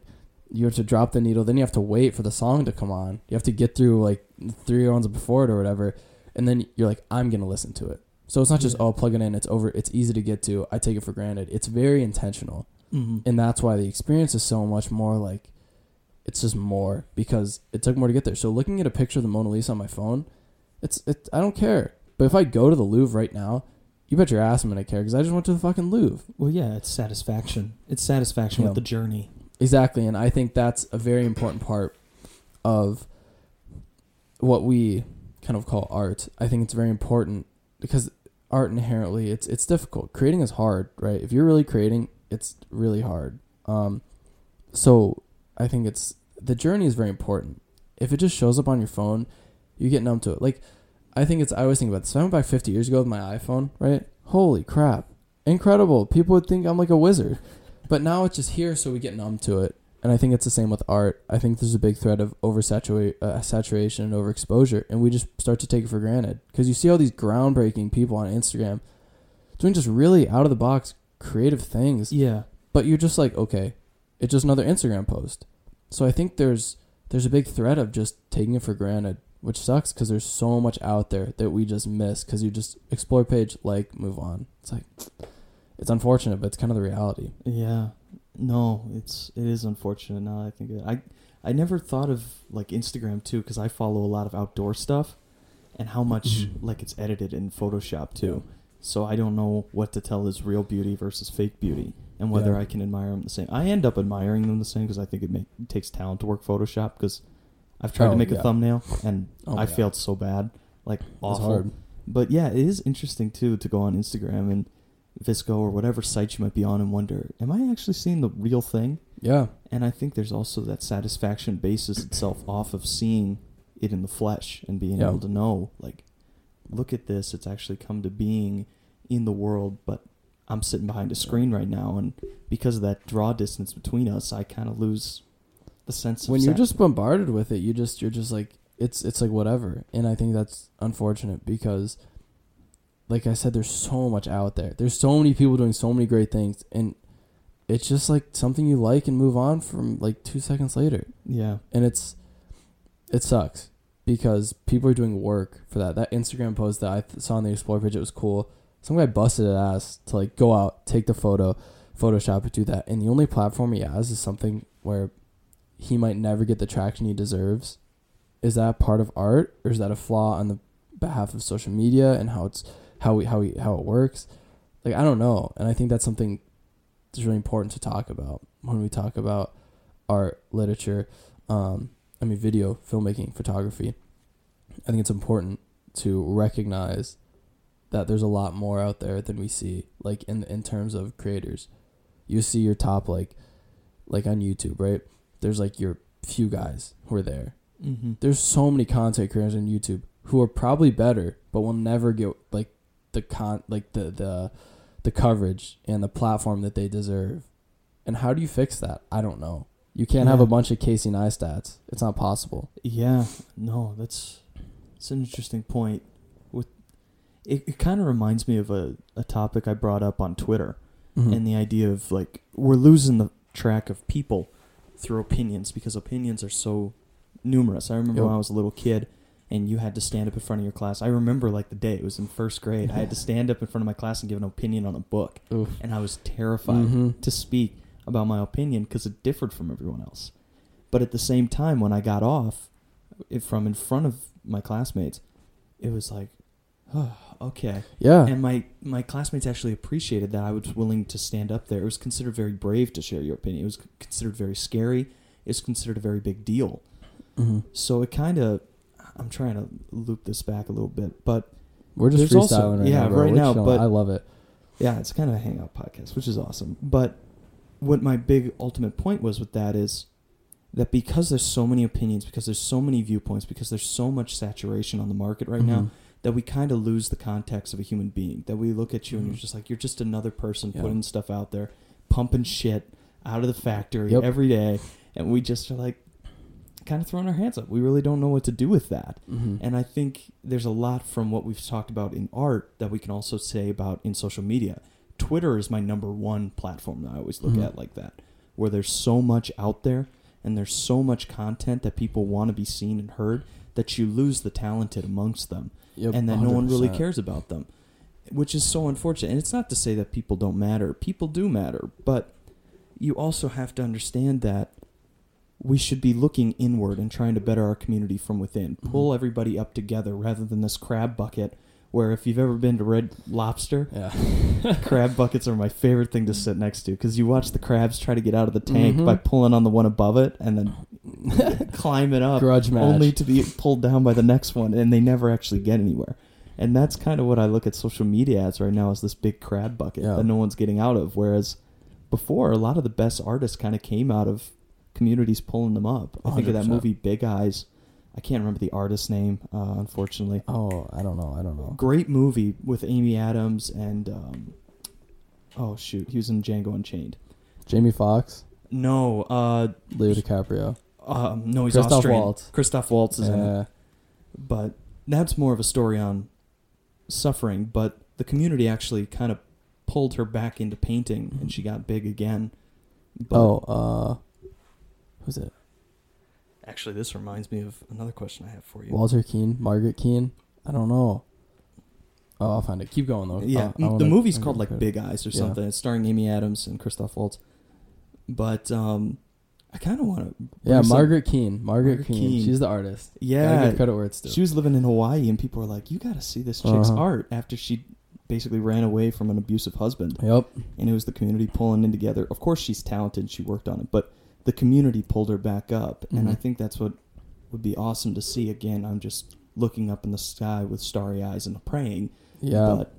you have to drop the needle. Then you have to wait for the song to come on. You have to get through, like, three rounds before it or whatever. And then you're like, I'm going to listen to it. So it's not just, yeah. oh, plug it in. It's over. It's easy to get to. I take it for granted. It's very intentional. Mm-hmm. And that's why the experience is so much more like, it's just more because it took more to get there. So looking at a picture of the Mona Lisa on my phone, it's it. I don't care. But if I go to the Louvre right now, you bet your ass I'm going to care because I just went to the fucking Louvre. Well, yeah, it's satisfaction. It's satisfaction yeah. with the journey. Exactly, and I think that's a very important part of what we kind of call art. I think it's very important because art inherently, it's it's difficult. Creating is hard, right? If you're really creating, it's really hard. Um, so I think it's the journey is very important. If it just shows up on your phone, you get numb to it. Like, I think it's, I always think about this. So I went back fifty years ago with my iPhone, right? Holy crap. Incredible. People would think I'm like a wizard. But now it's just here, so we get numb to it. And I think it's the same with art. I think there's a big threat of oversaturation uh, saturation and overexposure, and we just start to take it for granted. Because you see all these groundbreaking people on Instagram doing just really out-of-the-box creative things. Yeah. But you're just like, okay, it's just another Instagram post. So I think there's there's a big threat of just taking it for granted, which sucks because there's so much out there that we just miss because you just explore page, like, move on. It's like... It's unfortunate, but it's kind of the reality. Yeah. No, it's, it is unfortunate now that I think of it. I, I never thought of, like, Instagram, too, because I follow a lot of outdoor stuff and how much, mm-hmm. like, it's edited in Photoshop, too. Yeah. So I don't know what to tell is real beauty versus fake beauty and whether yeah. I can admire them the same. I end up admiring them the same because I think it, make, it takes talent to work Photoshop because I've tried oh, to make yeah. a thumbnail, and oh, I yeah. failed so bad. Like, awful. Hard. But, yeah, it is interesting, too, to go on Instagram and... V S C O or whatever site you might be on and wonder, am I actually seeing the real thing? Yeah. And I think there's also that satisfaction bases itself off of seeing it in the flesh and being yeah. able to know, like, look at this. It's actually come to being in the world, but I'm sitting behind a screen right now. And because of that draw distance between us, I kind of lose the sense of when you're just bombarded with it, you just, you're just like, it's, it's like whatever. And I think that's unfortunate because... Like I said, there's so much out there. There's so many people doing so many great things. And it's just like something you like and move on from like two seconds later. Yeah. And it's, it sucks because people are doing work for that. That Instagram post that I th- saw on the Explore page, it was cool. Some guy busted his ass to like go out, take the photo, Photoshop it, do that. And the only platform he has is something where he might never get the traction he deserves. Is that part of art or is that a flaw on the behalf of social media and how it's, how we, how we, how it works. Like, I don't know. And I think that's something that's really important to talk about when we talk about art, literature, um, I mean, video, filmmaking, photography, I think it's important to recognize that there's a lot more out there than we see, like in in terms of creators. You see your top, like like on YouTube, right? There's like your few guys who are there. Mm-hmm. There's so many content creators on YouTube who are probably better, but will never get like the con like the the the coverage and the platform that they deserve. And how do you fix that? I don't know. You can't yeah. have a bunch of Casey Neistats. It's not possible. Yeah, no, that's it's an interesting point. With it, it kind of reminds me of a, a topic I brought up on Twitter. Mm-hmm. And the idea of, like, we're losing the track of people through opinions because opinions are so numerous. I remember yep. when I was a little kid and you had to stand up in front of your class. I remember, like, the day. It was in first grade. I had to stand up in front of my class and give an opinion on a book. Oof. And I was terrified mm-hmm. to speak about my opinion because it differed from everyone else. But at the same time, when I got off it, from in front of my classmates, it was like, oh, okay. Yeah. And my, my classmates actually appreciated that I was willing to stand up there. It was considered very brave to share your opinion. It was considered very scary. It was considered a very big deal. Mm-hmm. So it kind of, I'm trying to loop this back a little bit, but we're just freestyling also, right yeah, now. Yeah, right now. But I love it. Yeah, it's kind of a hangout podcast, which is awesome. But what my big ultimate point was with that is that because there's so many opinions, because there's so many viewpoints, because there's so much saturation on the market right mm-hmm. now, that we kind of lose the context of a human being, that we look at you mm-hmm. and you're just like, you're just another person yeah. putting stuff out there, pumping shit out of the factory yep. every day. And we just are like kind of throwing our hands up. We really don't know what to do with that. Mm-hmm. And I think there's a lot from what we've talked about in art that we can also say about in social media. Twitter is my number one platform that I always look mm-hmm. at like that, where there's so much out there and there's so much content that people want to be seen and heard that you lose the talented amongst them. Yep, and that one hundred percent. No one really cares about them, which is so unfortunate. And it's not to say that people don't matter. People do matter. But you also have to understand that we should be looking inward and trying to better our community from within. Mm-hmm. Pull everybody up together rather than this crab bucket where if you've ever been to Red Lobster, yeah. crab buckets are my favorite thing to sit next to because you watch the crabs try to get out of the tank mm-hmm. by pulling on the one above it and then climb it up. Grudge match. Only to be pulled down by the next one, and they never actually get anywhere. And that's kind of what I look at social media as right now, is this big crab bucket yeah. that no one's getting out of, whereas before, a lot of the best artists kind of came out of communities pulling them up. I think one hundred percent. Of that movie Big Eyes. I can't remember the artist's name, uh, unfortunately. Oh, I don't know. I don't know. Great movie with Amy Adams and, um, oh, shoot. He was in Django Unchained. Jamie Foxx? No. Uh, Leo DiCaprio? Uh, no, he's Christoph Austrian. Waltz. Christoph Waltz is yeah. in it. But that's more of a story on suffering. But the community actually kind of pulled her back into painting, and she got big again. But oh, uh, who's it? Actually, this reminds me of another question I have for you. Walter Keane? Margaret Keane? I don't know. Oh, I'll find it. Keep going, though. Yeah, I, I wanna, the movie's I'm called, like, Big Eyes or yeah. something. It's starring Amy Adams and Christoph Waltz. But um, I kind of want to... Yeah, Margaret Keane. Margaret, Margaret Keane. Keane. She's the artist. Yeah. Gotta give credit where it's due. She was living in Hawaii, and people were like, you gotta see this chick's uh-huh. art, after she basically ran away from an abusive husband. Yep. And it was the community pulling in together. Of course, she's talented. She worked on it, but... the community pulled her back up, and mm-hmm. I think that's what would be awesome to see. Again, I'm just looking up in the sky with starry eyes and praying. Yeah. But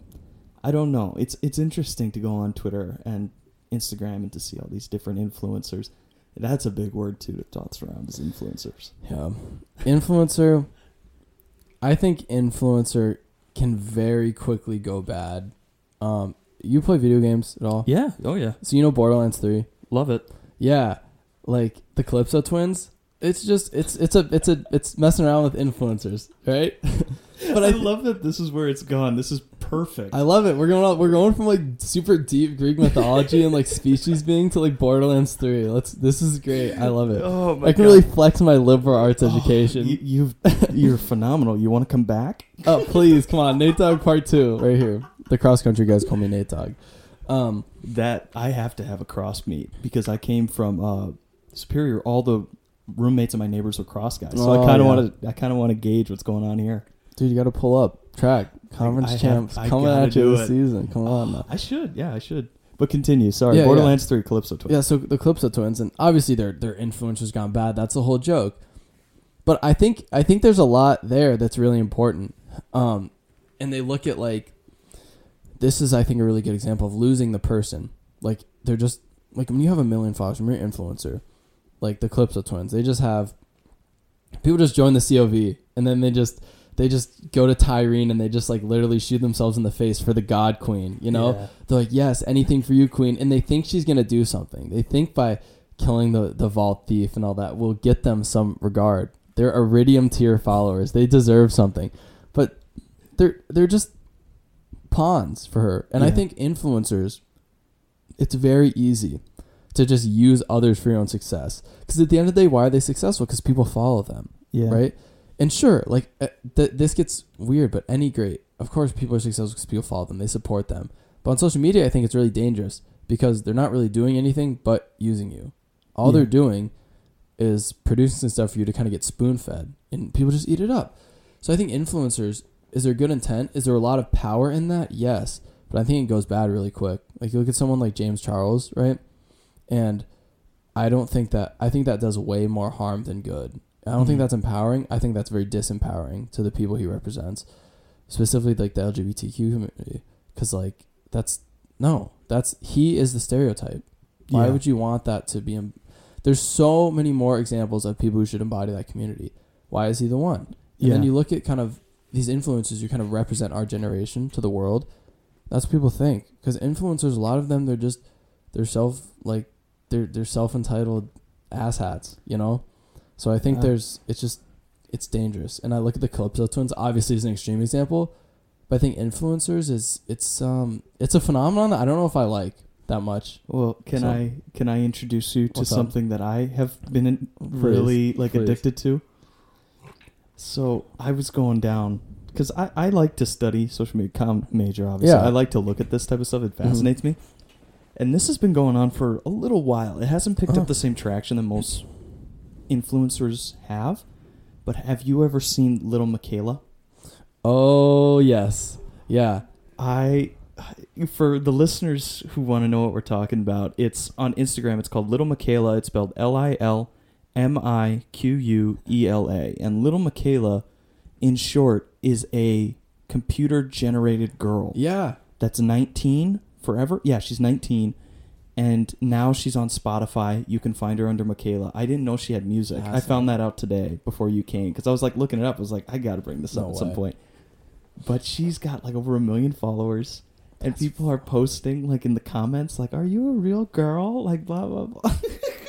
I don't know. It's it's interesting to go on Twitter and Instagram and to see all these different influencers. That's a big word, too, to toss around, is influencers. Yeah. Influencer, I think influencer can very quickly go bad. Um, you play video games at all? Yeah. Oh, yeah. So you know Borderlands three? Love it. Yeah. Like the Calypso Twins, it's just it's it's a it's a it's messing around with influencers, right? But I, I love that this is where it's gone. This is perfect. I love it. We're going out, we're going from like super deep Greek mythology and like species being to like Borderlands three. Let's this is great. I love it. Oh my I can God. Really flex my liberal arts oh, education. You, you've you're phenomenal. You want to come back? Oh please, come on, Nate Dogg Part Two, right here. The cross country guys call me Nate Dogg. Um, that I have to have a cross meet because I came from. Uh, Superior, all the roommates and my neighbors were cross guys, so oh, I kind of yeah. want to. I kind of want to gauge what's going on here, dude. You got to pull up track conference I, I champs have, coming at you this it. Season. Come on, now. I should, yeah, I should. But continue. Sorry, yeah, Borderlands yeah. three, Calypso Twins. Yeah, so the Calypso Twins, and obviously their their influence has gone bad. That's the whole joke. But I think I think there's a lot there that's really important. Um, and they look at, like, this is, I think, a really good example of losing the person. Like, they're just, like, when you have a million followers, when you're an influencer, like the Calypso Twins, they just have, people just join the C O V, and then they just, they just go to Tyrene and they just, like, literally shoot themselves in the face for the God Queen, you know? Yeah. They're like, yes, anything for you, Queen. And they think she's going to do something. They think by killing the, the vault thief and all that will get them some regard. They're Iridium tier followers. They deserve something. But they're they're just pawns for her. And yeah. I think influencers, it's very easy to just use others for your own success. Because at the end of the day, why are they successful? Because people follow them. Yeah. Right? And sure, like, uh, th- this gets weird, but any great, of course, people are successful because people follow them. They support them. But on social media, I think it's really dangerous because they're not really doing anything but using you. All yeah. they're doing is producing some stuff for you to kind of get spoon fed, and people just eat it up. So I think influencers, is there good intent? Is there a lot of power in that? Yes. But I think it goes bad really quick. Like, you look at someone like James Charles, right? And I don't think that, I think that does way more harm than good. I don't mm-hmm. think that's empowering. I think that's very disempowering to the people he represents, specifically like the L G B T Q community. Cause like that's no, that's, he is the stereotype. Why yeah. would you want that to be in, there's so many more examples of people who should embody that community. Why is he the one? And yeah. then you look at kind of these influencers who kind of represent our generation to the world. That's what people think. Because influencers, a lot of them, they're just, they're self, like, they're they're self-entitled asshats, you know? So I think yeah. there's, it's just, it's dangerous. And I look at the Calypso Twins, obviously as an extreme example, but I think influencers is, it's um it's a phenomenon that I don't know if I like that much. Well, can so, I can I introduce you to something up? that I have been in really please, like please. addicted to? So I was going down because I, I like to study social media, comm major, obviously. Yeah. I like to look at this type of stuff. It fascinates mm-hmm. me. And this has been going on for a little while. It hasn't picked oh. up the same traction that most influencers have. But have you ever seen Little Miquela? Oh, yes. Yeah. I... For the listeners who want to know what we're talking about, it's on Instagram. It's called Little Miquela. It's spelled L I L M I Q U E L A. And Little Miquela, in short, is a computer-generated girl. Yeah. That's nineteen forever. Yeah, she's nineteen. And now she's on Spotify. You can find her under Miquela. I didn't know she had music. Awesome. I found that out today before you came because I was like looking it up. I was like, I got to bring this no up at way. some point. But she's got like over a million followers. And people are posting, like, in the comments, like, are you a real girl? Like, blah, blah, blah.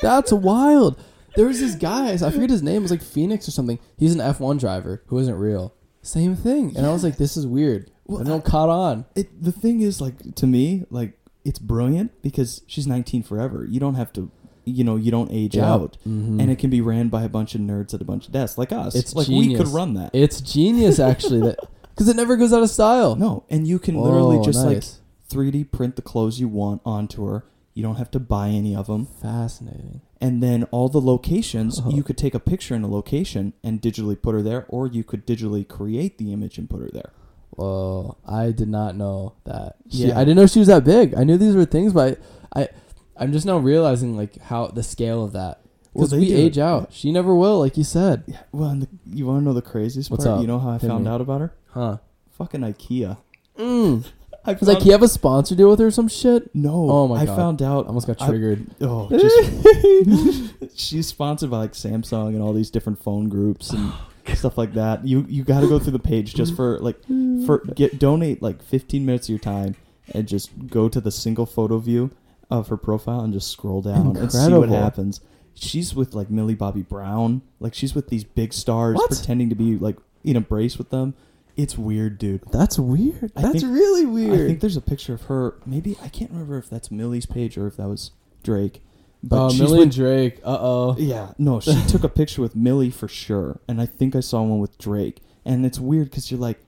That's wild. There was this guy, I forget his name, it was, like, Phoenix or something. He's an F one driver who isn't real. Same thing. And yeah. I was like, this is weird. Well, and it all caught on. It, the thing is, like, to me, like, it's brilliant because she's nineteen forever. You don't have to, you know, you don't age yeah. out. Mm-hmm. And it can be ran by a bunch of nerds at a bunch of desks, like us. It's like, genius. We could run that. It's genius, actually, that... Because it never goes out of style. No, and you can Whoa, literally just nice. like three D print the clothes you want onto her. You don't have to buy any of them. Fascinating. And then all the locations, oh. you could take a picture in a location and digitally put her there, or you could digitally create the image and put her there. Whoa, I did not know that. She, yeah. I didn't know she was that big. I knew these were things, but I, I, I'm just now realizing like how the scale of that. Because well, we do. age out. She never will, like you said. Yeah. Well, and the, you want to know the craziest What's part? Up? You know how I Hit found me. out about her? Huh. Fucking IKEA. Mm. Does IKEA have a sponsor deal with her or some shit? No. Oh, my I God. I found out. I almost got triggered. I, oh, just. She's sponsored by, like, Samsung and all these different phone groups and stuff like that. You you got to go through the page just for, like, for get donate, like, fifteen minutes of your time and just go to the single photo view of her profile and just scroll down Incredible. and see what happens. She's with, like, Millie Bobby Brown. Like, she's with these big stars what? pretending to be, like, in a brace with them. It's weird, dude. That's weird. I that's think, really weird. I think there's a picture of her. Maybe, I can't remember if that's Millie's page or if that was Drake. But oh, Millie and Drake. Uh-oh. Yeah. No, she took a picture with Millie for sure. And I think I saw one with Drake. And it's weird because you're like,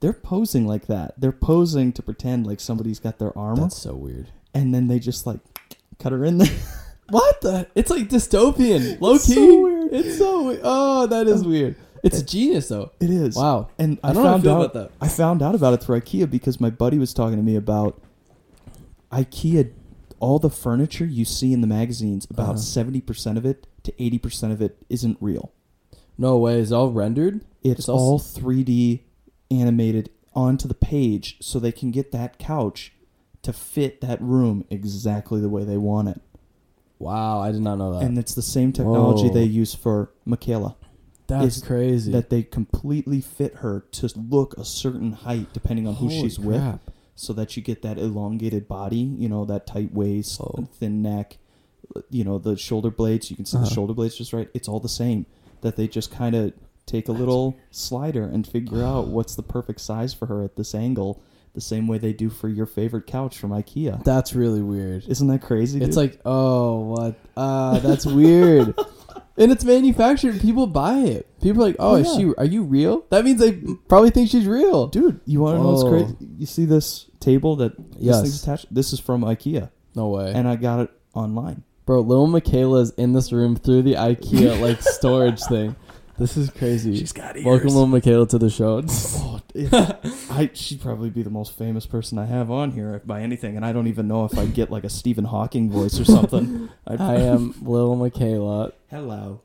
they're posing like that. They're posing to pretend like somebody's got their arm. That's so weird. And then they just, like, cut her in there. What the? It's like dystopian. Low it's key. So weird. It's so weird. Oh, that is weird. It's it, genius, though. It is. Wow. And I, I don't found know how I feel out, about that. I found out about it through IKEA because my buddy was talking to me about IKEA. All the furniture you see in the magazines, about uh-huh. seventy percent of it to eighty percent of it isn't real. No way. Is it all rendered? It's, it's all three D animated onto the page so they can get that couch to fit that room exactly the way they want it. Wow, I did not know that. And it's the same technology Whoa. They use for Miquela. That's it's crazy. That they completely fit her to look a certain height depending on Holy who she's crap. With. So that you get that elongated body, you know, that tight waist, oh. thin neck, you know, the shoulder blades. You can see uh-huh. the shoulder blades just right. It's all the same. That they just kind of take a That's little weird. Slider and figure out what's the perfect size for her at this angle. The same way they do for your favorite couch from IKEA. That's really weird. Isn't that crazy, dude? It's like, oh, what? Uh, that's weird. And it's manufactured. People buy it. People are like, oh, oh yeah. is she? Are you real? That means they probably think she's real. Dude, you want to know what's crazy? You see this table that yes. this thing's attached? This is from IKEA. No way. And I got it online. Bro, Little Miquela is in this room through the IKEA like storage thing. This is crazy. She's got ears. Welcome, Little Miquela, to the show. Oh, I, she'd probably be the most famous person I have on here by anything, and I don't even know if I get like a Stephen Hawking voice or something. I'd, I am Little Miquela. Hello.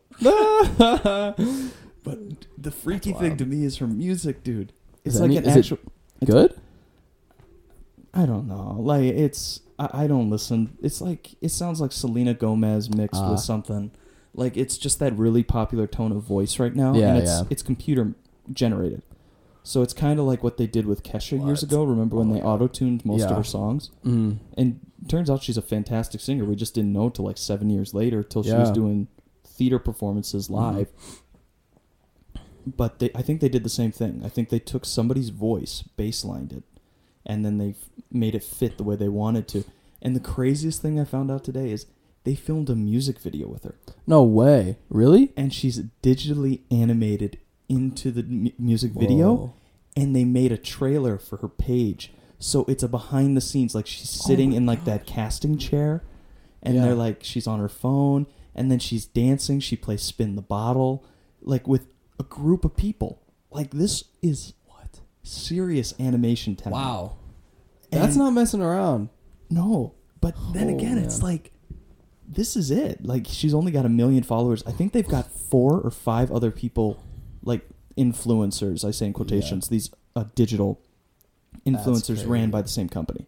But the freaky thing to me is her music, dude. It's is like any, an actual. It good? I don't know. Like it's. I, I don't listen. It's like it sounds like Selena Gomez mixed uh. with something. Like, it's just that really popular tone of voice right now. Yeah, and it's, yeah. it's computer-generated. So it's kind of like what they did with Kesha what? years ago. Remember when oh, they yeah. auto-tuned most yeah. of her songs? Mm. And turns out she's a fantastic singer. We just didn't know until like seven years later till yeah. she was doing theater performances live. Mm-hmm. But they, I think they did the same thing. I think they took somebody's voice, bass-lined it, and then they f- made it fit the way they wanted to. And the craziest thing I found out today is they filmed a music video with her. No way. Really? And she's digitally animated into the m- music Whoa. video, and they made a trailer for her page. So it's a behind the scenes, like she's sitting oh in like God. that casting chair, and yeah. they're like, she's on her phone, and then she's dancing. She plays Spin the Bottle, like with a group of people. Like this is what? Serious animation talent. Wow. And that's not messing around. No. But then oh, again, man. it's like, this is it. Like, she's only got a million followers. I think they've got four or five other people, like influencers, I say in quotations, yeah. these uh, digital influencers ran by the same company.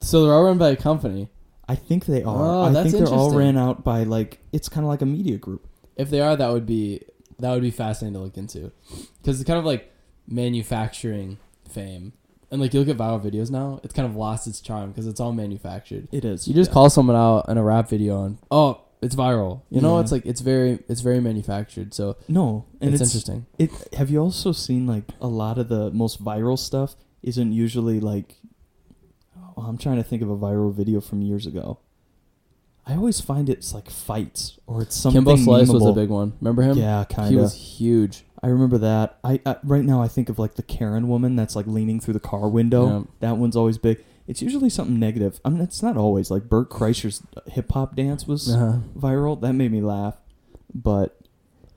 So they're all run by a company? I think they are. Oh, I that's think they're all ran out by, like, it's kind of like a media group. If they are, that would be, that would be fascinating to look into. Because it's kind of like manufacturing fame. And, like, you look at viral videos now, it's kind of lost its charm because it's all manufactured. It is. You just yeah. call someone out in a rap video and, oh, it's viral. You yeah. know, it's, like, it's very it's very manufactured. So, no, and it's, it's interesting. It, have you also seen, like, a lot of the most viral stuff isn't usually, like, oh, I'm trying to think of a viral video from years ago. I always find it's, like, fights or it's something Kimbo Slice memeable. was a big one. Remember him? Yeah, kind of. He was huge. I remember that. I, I right now I think of like the Karen woman that's like leaning through the car window. Yeah. That one's always big. It's usually something negative. I mean, it's not always like Bert Kreischer's hip hop dance was uh-huh. viral. That made me laugh, but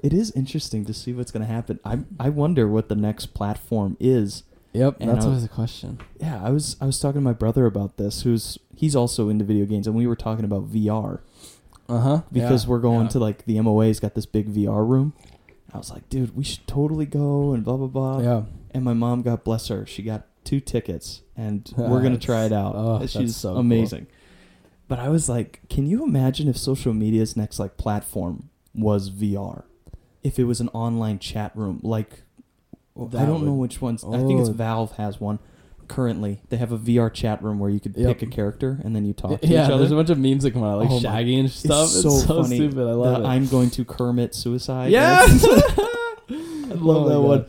it is interesting to see what's going to happen. I I wonder what the next platform is. Yep, and that's I, always a question. Yeah, I was I was talking to my brother about this. Who's he's also into video games, and we were talking about V R. Uh huh. Because yeah, we're going yeah. to like the M O A's got this big V R room. I was like, dude, we should totally go and blah, blah, blah. Yeah. And my mom, God bless her, she got two tickets, and we're going to try it out. Oh, she's so amazing. Cool. But I was like, can you imagine if social media's next like platform was V R? If it was an online chat room? Like, that I don't would, know which ones. Oh. I think it's Valve has one. Currently, they have a V R chat room where you could yep. pick a character and then you talk to yeah, each other. Yeah, there's a bunch of memes that come out, like oh Shaggy my. and stuff. It's, it's so, so funny. stupid. I love the, it. I'm going to Kermit suicide. Yes! I love oh that God. one.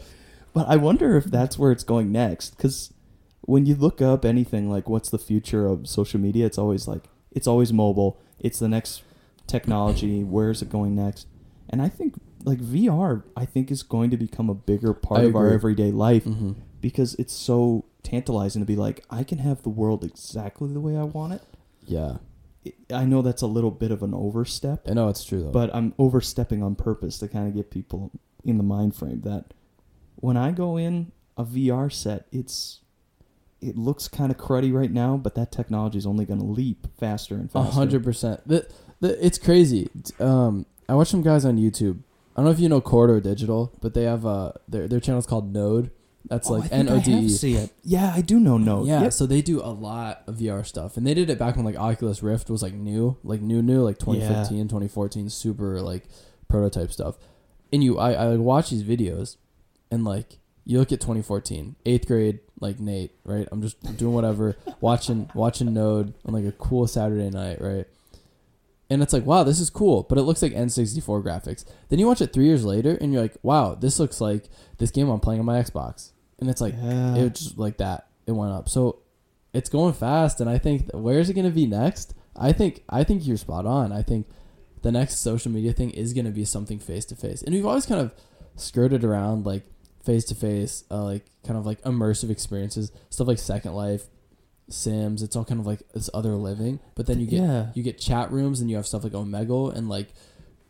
But I wonder if that's where it's going next. Because when you look up anything like what's the future of social media, it's always like, it's always mobile. It's the next technology. Where is it going next? And I think like V R, I think is going to become a bigger part I of agree. our everyday life mm-hmm. because it's so tantalizing to be like, I can have the world exactly the way I want it. Yeah. I know that's a little bit of an overstep. I know it's true, though. But I'm overstepping on purpose to kind of get people in the mind frame that when I go in a V R set, it's it looks kind of cruddy right now, but that technology is only going to leap faster and faster. one hundred percent. The, the, it's crazy. Um, I watch some guys on YouTube. don't know if you know Corridor Digital, but they have uh their their channel's called Node. That's oh, like N O D E. Yeah, I do know Node. Yeah, yep. So they do a lot of V R stuff, and they did it back when like Oculus Rift was like new, like new, new, like twenty fifteen, yeah. twenty fourteen, super like prototype stuff. And you, I, I like, watch these videos, and like you look at twenty fourteen, eighth grade, like Nate, right? I'm just doing whatever, watching, watching Node on like a cool Saturday night, right? And it's like, wow, this is cool, but it looks like N sixty-four graphics. Then you watch it three years later, and you're like, wow, this looks like this game I'm playing on my Xbox. And it's like, yeah. It just like that. It went up. So it's going fast, and I think, where is it going to be next? I think I think you're spot on. I think the next social media thing is going to be something face-to-face. And we've always kind of skirted around, like, face-to-face, uh, like, kind of, like, immersive experiences, stuff like Second Life, Sims. It's all kind of like this other living, but then you get yeah. you get chat rooms, and you have stuff like Omegle and like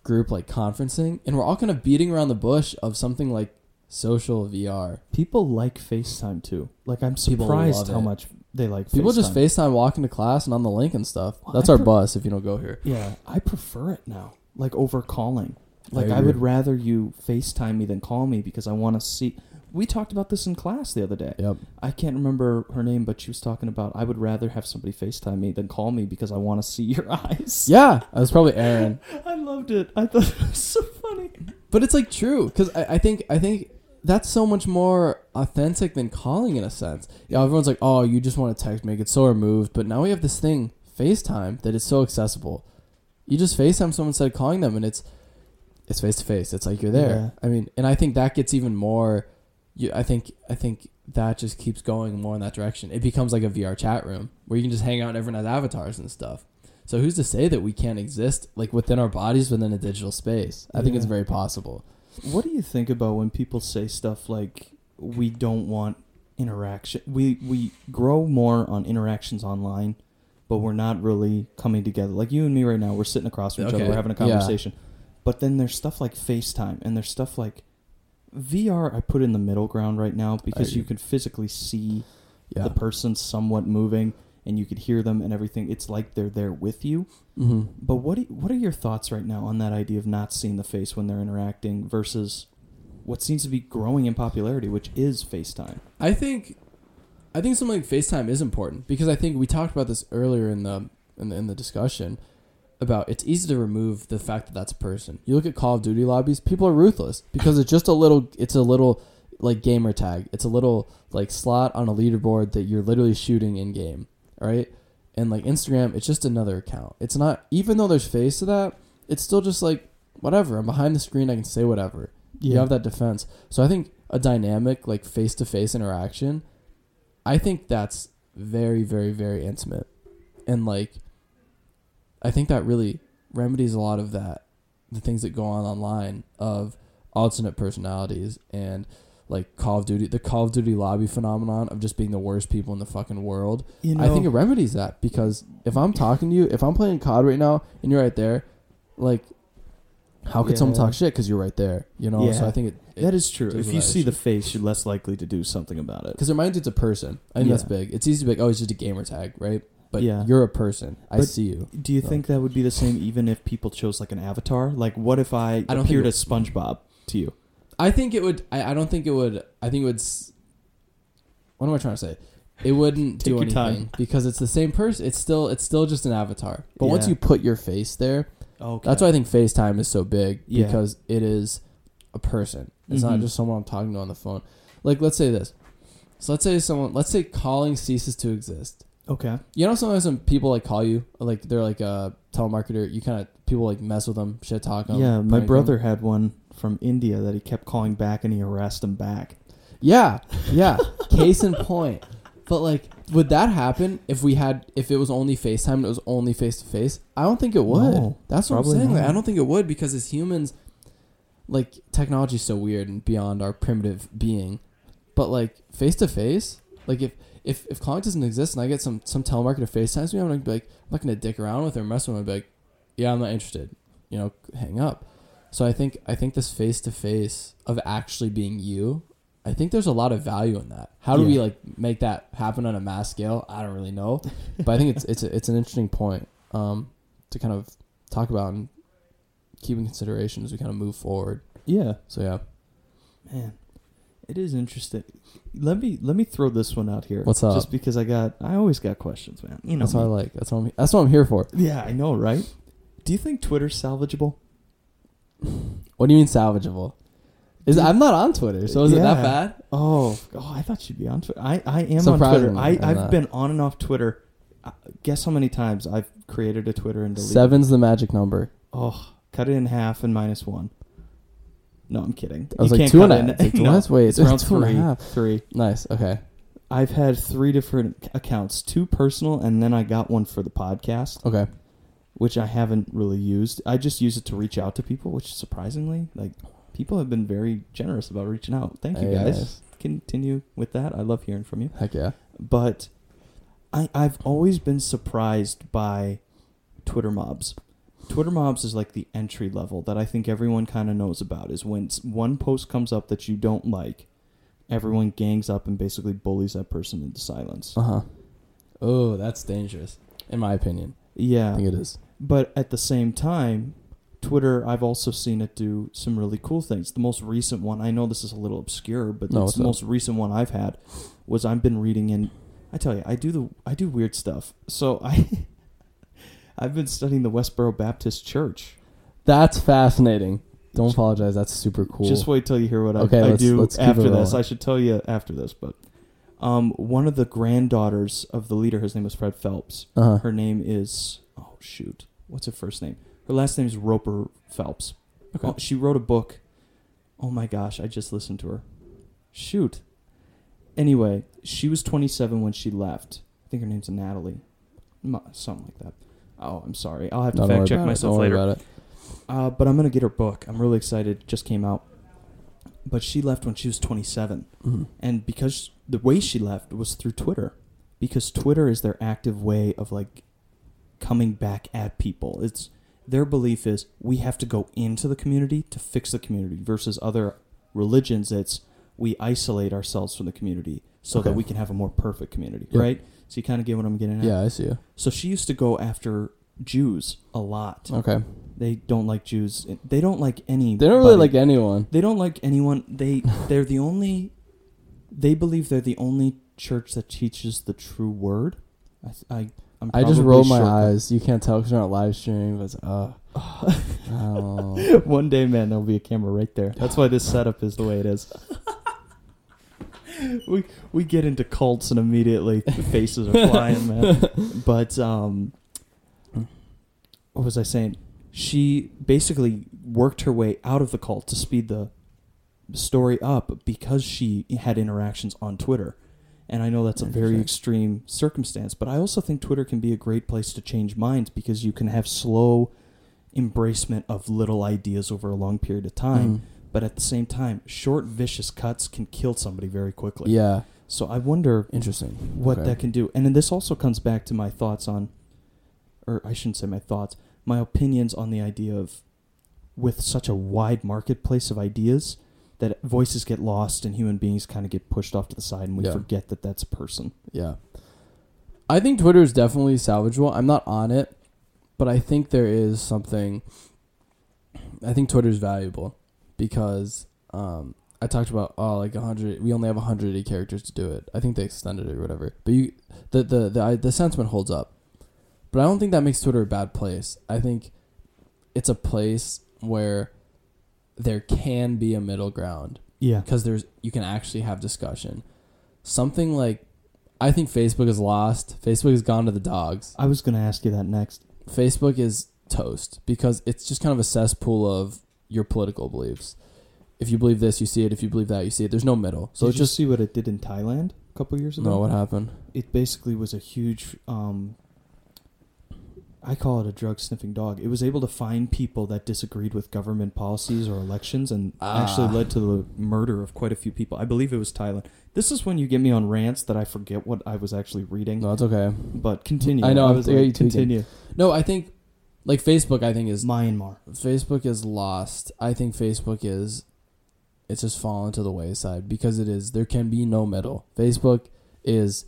group like conferencing, and we're all kind of beating around the bush of something like social V R. People like FaceTime too. Like, I'm surprised how it. much they like people FaceTime. Just FaceTime walking to class and on the link and stuff. Well, that's I our pre- bus if you don't go here. Yeah, I prefer it now, like, over calling. Like, I, I would rather you FaceTime me than call me, because I want to see. We talked about this in class the other day. Yep. I can't remember her name, but she was talking about, I would rather have somebody FaceTime me than call me because I want to see your eyes. Yeah, I was probably Aaron. I loved it. I thought it was so funny. But it's like true, because I, I think I think that's so much more authentic than calling in a sense. Yeah, everyone's like, oh, you just want to text me. It's so removed. But now we have this thing, FaceTime, that is so accessible. You just FaceTime someone instead of calling them, and it's it's face to face. It's like you're there. Yeah. I mean, and I think that gets even more. You, I think I think that just keeps going more in that direction. It becomes like a V R chat room where you can just hang out and everyone has avatars and stuff. So who's to say that we can't exist like within our bodies within a digital space? I yeah. think it's very possible. What do you think about when people say stuff like, we don't want interaction? We we grow more on interactions online, but we're not really coming together. Like you and me right now, we're sitting across from each okay. other, we're having a conversation. Yeah. But then there's stuff like FaceTime, and there's stuff like V R. I put in the middle ground right now because you can physically see yeah. the person somewhat moving, and you could hear them and everything. It's like they're there with you. Mm-hmm. But what do you, what are your thoughts right now on that idea of not seeing the face when they're interacting versus what seems to be growing in popularity, which is FaceTime? I think I think something like FaceTime is important because I think we talked about this earlier in the in the, in the discussion about it's easy to remove the fact that that's a person. You look at Call of Duty lobbies, people are ruthless because it's just a little, it's a little like gamer tag. It's a little like slot on a leaderboard that you're literally shooting in game, right? And like Instagram, it's just another account. It's not, even though there's face to that, it's still just like, whatever, I'm behind the screen, I can say whatever. Yeah. You have that defense. So I think a dynamic like face-to-face interaction, I think that's very, very, very intimate. And like, I think that really remedies a lot of that, the things that go on online of alternate personalities and like Call of Duty, the Call of Duty lobby phenomenon of just being the worst people in the fucking world. You know, I think it remedies that because if I'm talking to you, if I'm playing C O D right now and you're right there, like how could yeah. someone talk shit because you're right there, you know? Yeah. So I think it, it that is true. If you see issue. the face, you're less likely to do something about it. Because it reminds you it's a person. I think yeah. that's big. It's easy to be like, oh, it's just a gamer tag, right? But yeah. you're a person. I but see you. Do you so. think that would be the same even if people chose like an avatar? Like what if I, I appeared as SpongeBob to you? I think it would... I, I don't think it would... I think it would... What am I trying to say? It wouldn't do anything time. because it's the same person. It's still it's still just an avatar. But yeah. once you put your face there... Okay. That's why I think FaceTime is so big yeah. because it is a person. It's mm-hmm. not just someone I'm talking to on the phone. Like let's say this. So let's say someone... Let's say calling ceases to exist. Okay. You know, sometimes when people like call you, like they're like a telemarketer, you kind of, people like mess with them, shit talk them. Yeah, my brother them. had one from India that he kept calling back and he harassed him back. Yeah, yeah. Case in point. But like, would that happen if we had, if it was only FaceTime and it was only face to face? I don't think it would. No, That's what I'm saying. Like, I don't think it would because as humans, like technology is so weird and beyond our primitive being. But like face to face, like if, If if calling doesn't exist and I get some some telemarketer FaceTimes me, I'm gonna be like, I'm not gonna dick around with her, mess with them. I'm gonna be like, yeah, I'm not interested. You know, hang up. So I think I think this face to face of actually being you, I think there's a lot of value in that. How do yeah. we like make that happen on a mass scale? I don't really know, but I think it's it's it's an interesting point um, to kind of talk about and keep in consideration as we kind of move forward. Yeah. So yeah. Man, it is interesting. Let me let me throw this one out here. What's up? Just because I got I always got questions, man. You know, that's what I like. That's what I'm, that's what I'm here for. Yeah, I know, right? Do you think Twitter's salvageable? What do you mean salvageable? Is Dude, I'm not on Twitter, so is yeah. it that bad? Oh, oh, I thought you'd be on Twitter. I, I am on Twitter. I, I've that. been on and off Twitter. Uh, guess how many times I've created a Twitter and deleted. Seven's the magic number. Oh, cut it in half and minus one. No, I'm kidding. I was you like, can't two cut and a half. Like, no, wait, it's, it's around two three. And a half. Three. Nice, okay. I've had three different accounts, two personal, and then I got one for the podcast. Okay. Which I haven't really used. I just use it to reach out to people, which surprisingly, like... people have been very generous about reaching out. Thank you, guys. Yes. Continue with that. I love hearing from you. Heck yeah. But I, I've always been surprised by Twitter mobs. Twitter mobs is like the entry level that I think everyone kind of knows about, is when one post comes up that you don't like, everyone gangs up and basically bullies that person into silence. Uh-huh. Oh, that's dangerous, in my opinion. Yeah. I think it is. But at the same time... Twitter, I've also seen it do some really cool things. The most recent one, I know this is a little obscure, but no, the most recent one I've had was I've been reading in. I tell you, I do the I do weird stuff. So I, I've been studying the Westboro Baptist Church. That's fascinating. Don't apologize. That's super cool. Just wait till you hear what I, okay, I let's, do let's after this. I should tell you after this, but um, one of the granddaughters of the leader, his name is Fred Phelps. Uh-huh. Her name is oh shoot, what's her first name? Her last name is Roper Phelps. Okay. Oh, she wrote a book. Oh, my gosh. I just listened to her. Shoot. Anyway, she was twenty-seven when she left. I think her name's Natalie. Something like that. Oh, I'm sorry. I'll have to fact check myself later. Don't worry about it. Uh, but I'm going to get her book. I'm really excited. It just came out. But she left when she was twenty-seven. Mm-hmm. And because the way she left was through Twitter. Because Twitter is their active way of, like, coming back at people. It's... Their belief is we have to go into the community to fix the community versus other religions. It's we isolate ourselves from the community so okay. that we can have a more perfect community, yep. right? So you kind of get what I'm getting at. Yeah, I see you. So she used to go after Jews a lot. Okay. They don't like Jews. They don't like any. They don't really like anyone. They don't like anyone. They, they're the only, they believe they're the only church that teaches the true word. I, I I just rolled my eyes. You can't tell because you're not live streaming. But uh, oh. One day, man, there'll be a camera right there. That's why this setup is the way it is. we we get into cults and immediately faces are flying, man. But um, what was I saying? She basically worked her way out of the cult to speed the story up because she had interactions on Twitter. And I know that's a very extreme circumstance, but I also think Twitter can be a great place to change minds because you can have slow embracement of little ideas over a long period of time. Mm. But at the same time, short, vicious cuts can kill somebody very quickly. Yeah. So I wonder Interesting. what okay. that can do. And then this also comes back to my thoughts on, or I shouldn't say my thoughts, my opinions on the idea of with such a wide marketplace of ideas, that voices get lost and human beings kind of get pushed off to the side and we yeah. forget that that's a person. Yeah. I think Twitter is definitely salvageable. I'm not on it, but I think there is something... I think Twitter is valuable because um, I talked about, oh, like one hundred... We only have one hundred eighty characters to do it. I think they extended it or whatever. But you, the, the, the, the sentiment holds up. But I don't think that makes Twitter a bad place. I think it's a place where... there can be a middle ground. Yeah. Because there's you can actually have discussion. Something like, I think Facebook is lost. Facebook has gone to the dogs. I was going to ask you that next. Facebook is toast because it's just kind of a cesspool of your political beliefs. If you believe this, you see it. If you believe that, you see it. There's no middle. So did it's you just see what it did in Thailand a couple years ago? No, what happened? It basically was a huge... Um, I call it a drug-sniffing dog. It was able to find people that disagreed with government policies or elections and ah. actually led to the murder of quite a few people. I believe it was Thailand. This is when you get me on rants that I forget what I was actually reading. No, it's okay. But continue. I know. I was like, you continue. No, I think, like, Facebook, I think is... Myanmar. Facebook is lost. I think Facebook is... It's just fallen to the wayside because it is... There can be no middle. Facebook is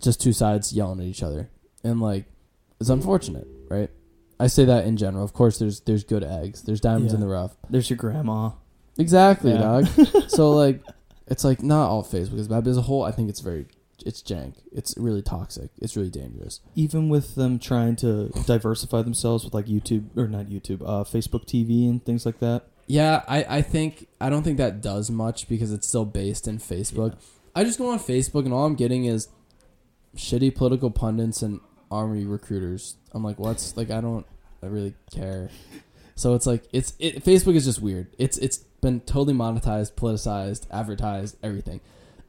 just two sides yelling at each other. And, like... It's unfortunate, right? I say that in general. Of course, there's there's good eggs. There's diamonds yeah. in the rough. There's your grandma. Exactly, yeah. dog. So, like, it's like not all Facebook is bad, but as a whole, I think it's very, it's jank. It's really toxic. It's really dangerous. Even with them trying to diversify themselves with, like, YouTube, or not YouTube, uh, Facebook T V and things like that. Yeah, I, I think, I don't think that does much because it's still based in Facebook. Yeah. I just go on Facebook and all I'm getting is shitty political pundits and army recruiters. I'm like, what's, like, I don't, I really care. So it's like, it's, it, Facebook is just weird. It's, it's been totally monetized, politicized, advertised, everything.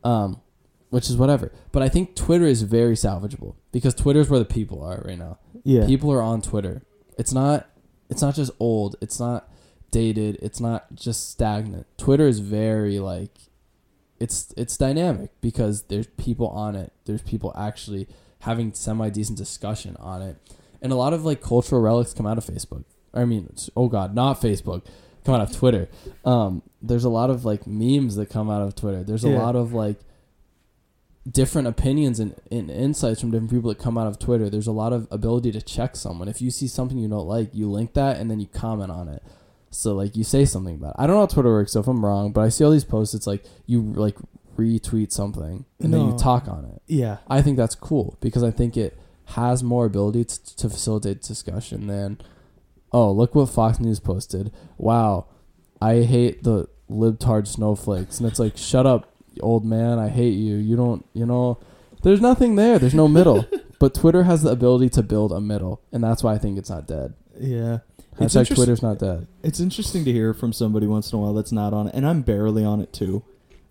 Um, which is whatever. But I think Twitter is very salvageable because Twitter is where the people are right now. Yeah. People are on Twitter. It's not, it's not just old. It's not dated. It's not just stagnant. Twitter is very, like, it's, it's dynamic because there's people on it. There's people actually having semi-decent discussion on it. And a lot of, like, cultural relics come out of Facebook. I mean, it's, oh God, not Facebook. Come out of Twitter. Um, there's a lot of, like, memes that come out of Twitter. There's a yeah. lot of, like, different opinions and, and insights from different people that come out of Twitter. There's a lot of ability to check someone. If you see something you don't like, you link that and then you comment on it. So, like, you say something about it. I don't know how Twitter works, so if I'm wrong, but I see all these posts. It's like you, like, retweet something and no. then you talk on it. Yeah. I think that's cool because I think it has more ability to, to facilitate discussion than, oh, look what Fox News posted. Wow, I hate the libtard snowflakes. And it's like, shut up, old man. I hate you. You don't, you know, there's nothing there. There's no middle. But Twitter has the ability to build a middle. And that's why I think it's not dead. Yeah. It's hashtag Twitter's not dead. It's interesting to hear from somebody once in a while that's not on it. And I'm barely on it too.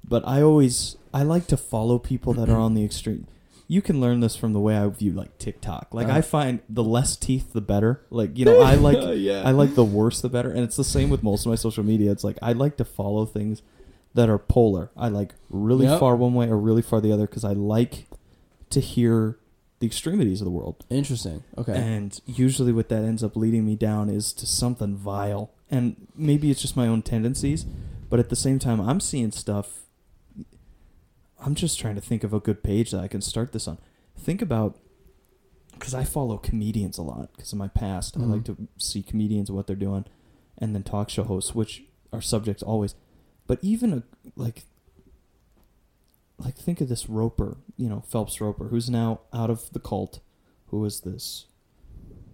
But I always, I like to follow people that are on the extreme. You can learn this from the way I view, like, TikTok. Like, uh, I find the less teeth, the better. Like, you know, I like uh, yeah. I like the worse, the better. And it's the same with most of my social media. It's like, I like to follow things that are polar. I like really yep. far one way or really far the other because I like to hear the extremities of the world. Interesting. Okay. And usually what that ends up leading me down is to something vile. And maybe it's just my own tendencies. But at the same time, I'm seeing stuff. I'm just trying to think of a good page that I can start this on. Think about, because I follow comedians a lot because of my past. Mm-hmm. I like to see comedians and what they're doing, and then talk show hosts, which are subjects always. But even a, like, like think of this Roper, you know, Phelps Roper, who's now out of the cult, who is this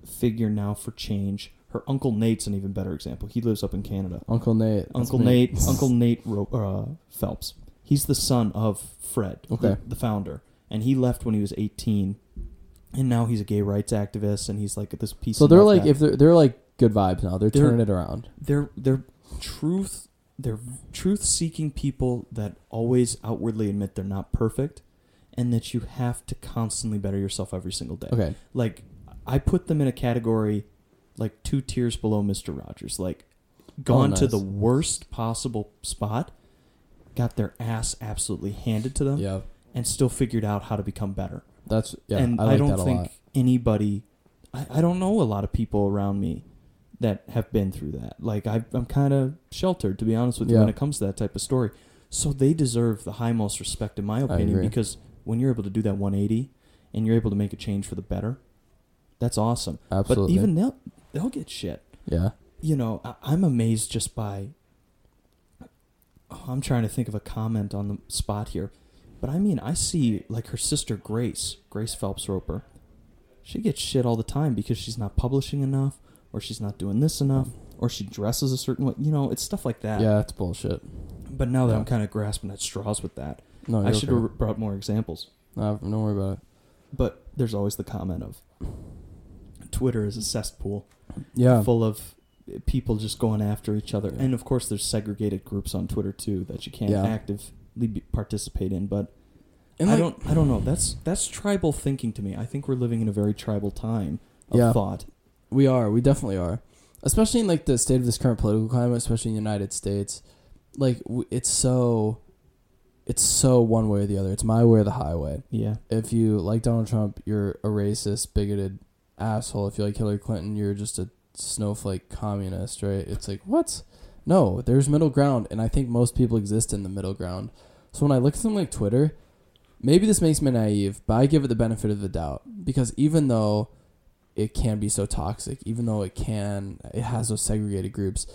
figure now for change. Her Uncle Nate's an even better example. He lives up in Canada. Uncle Nate. Uncle Nate. Uncle Nate Roper, uh, Phelps. He's the son of Fred, okay. the, the founder, and he left when he was eighteen, and now he's a gay rights activist, and he's like this piece. So they're like, guy. if they're they're like good vibes now. They're, they're turning it around. They're they're truth they're truth seeking people that always outwardly admit they're not perfect, and that you have to constantly better yourself every single day. Okay, like I put them in a category, like two tiers below Mister Rogers, like gone oh, nice. to the worst possible spot. Got their ass absolutely handed to them, yeah. and still figured out how to become better. That's yeah. And I, like I don't that a think lot. anybody. I, I don't know a lot of people around me that have been through that. Like I, I'm kind of sheltered, to be honest with you, yeah. when it comes to that type of story. So they deserve the highmost respect, in my opinion, because when you're able to do that one eighty and you're able to make a change for the better, that's awesome. Absolutely. But even they'll they'll get shit. Yeah. You know, I, I'm amazed just by. Oh, I'm trying to think of a comment on the spot here. But I mean, I see like her sister Grace, Grace Phelps Roper. She gets shit all the time because she's not publishing enough or she's not doing this enough or she dresses a certain way. You know, it's stuff like that. Yeah, it's bullshit. But now that yeah. I'm kind of grasping at straws with that, no, I should okay. have brought more examples. No, don't worry about it. But there's always the comment of Twitter is a cesspool yeah. full of people just going after each other. And, of course, there's segregated groups on Twitter, too, that you can't yeah. actively participate in. But and I like, don't I don't know. That's that's tribal thinking to me. I think we're living in a very tribal time of yeah, thought. We are. We definitely are. Especially in, like, the state of this current political climate, especially in the United States. Like, it's so... It's so one way or the other. It's my way or the highway. Yeah. If you like Donald Trump, you're a racist, bigoted asshole. If you like Hillary Clinton, you're just a snowflake communist, right? It's like, what? No, there's middle ground, and I think most people exist in the middle ground. So when I look at something like Twitter, maybe this makes me naive, but I give it the benefit of the doubt because even though it can be so toxic, even though it can, it has those segregated groups,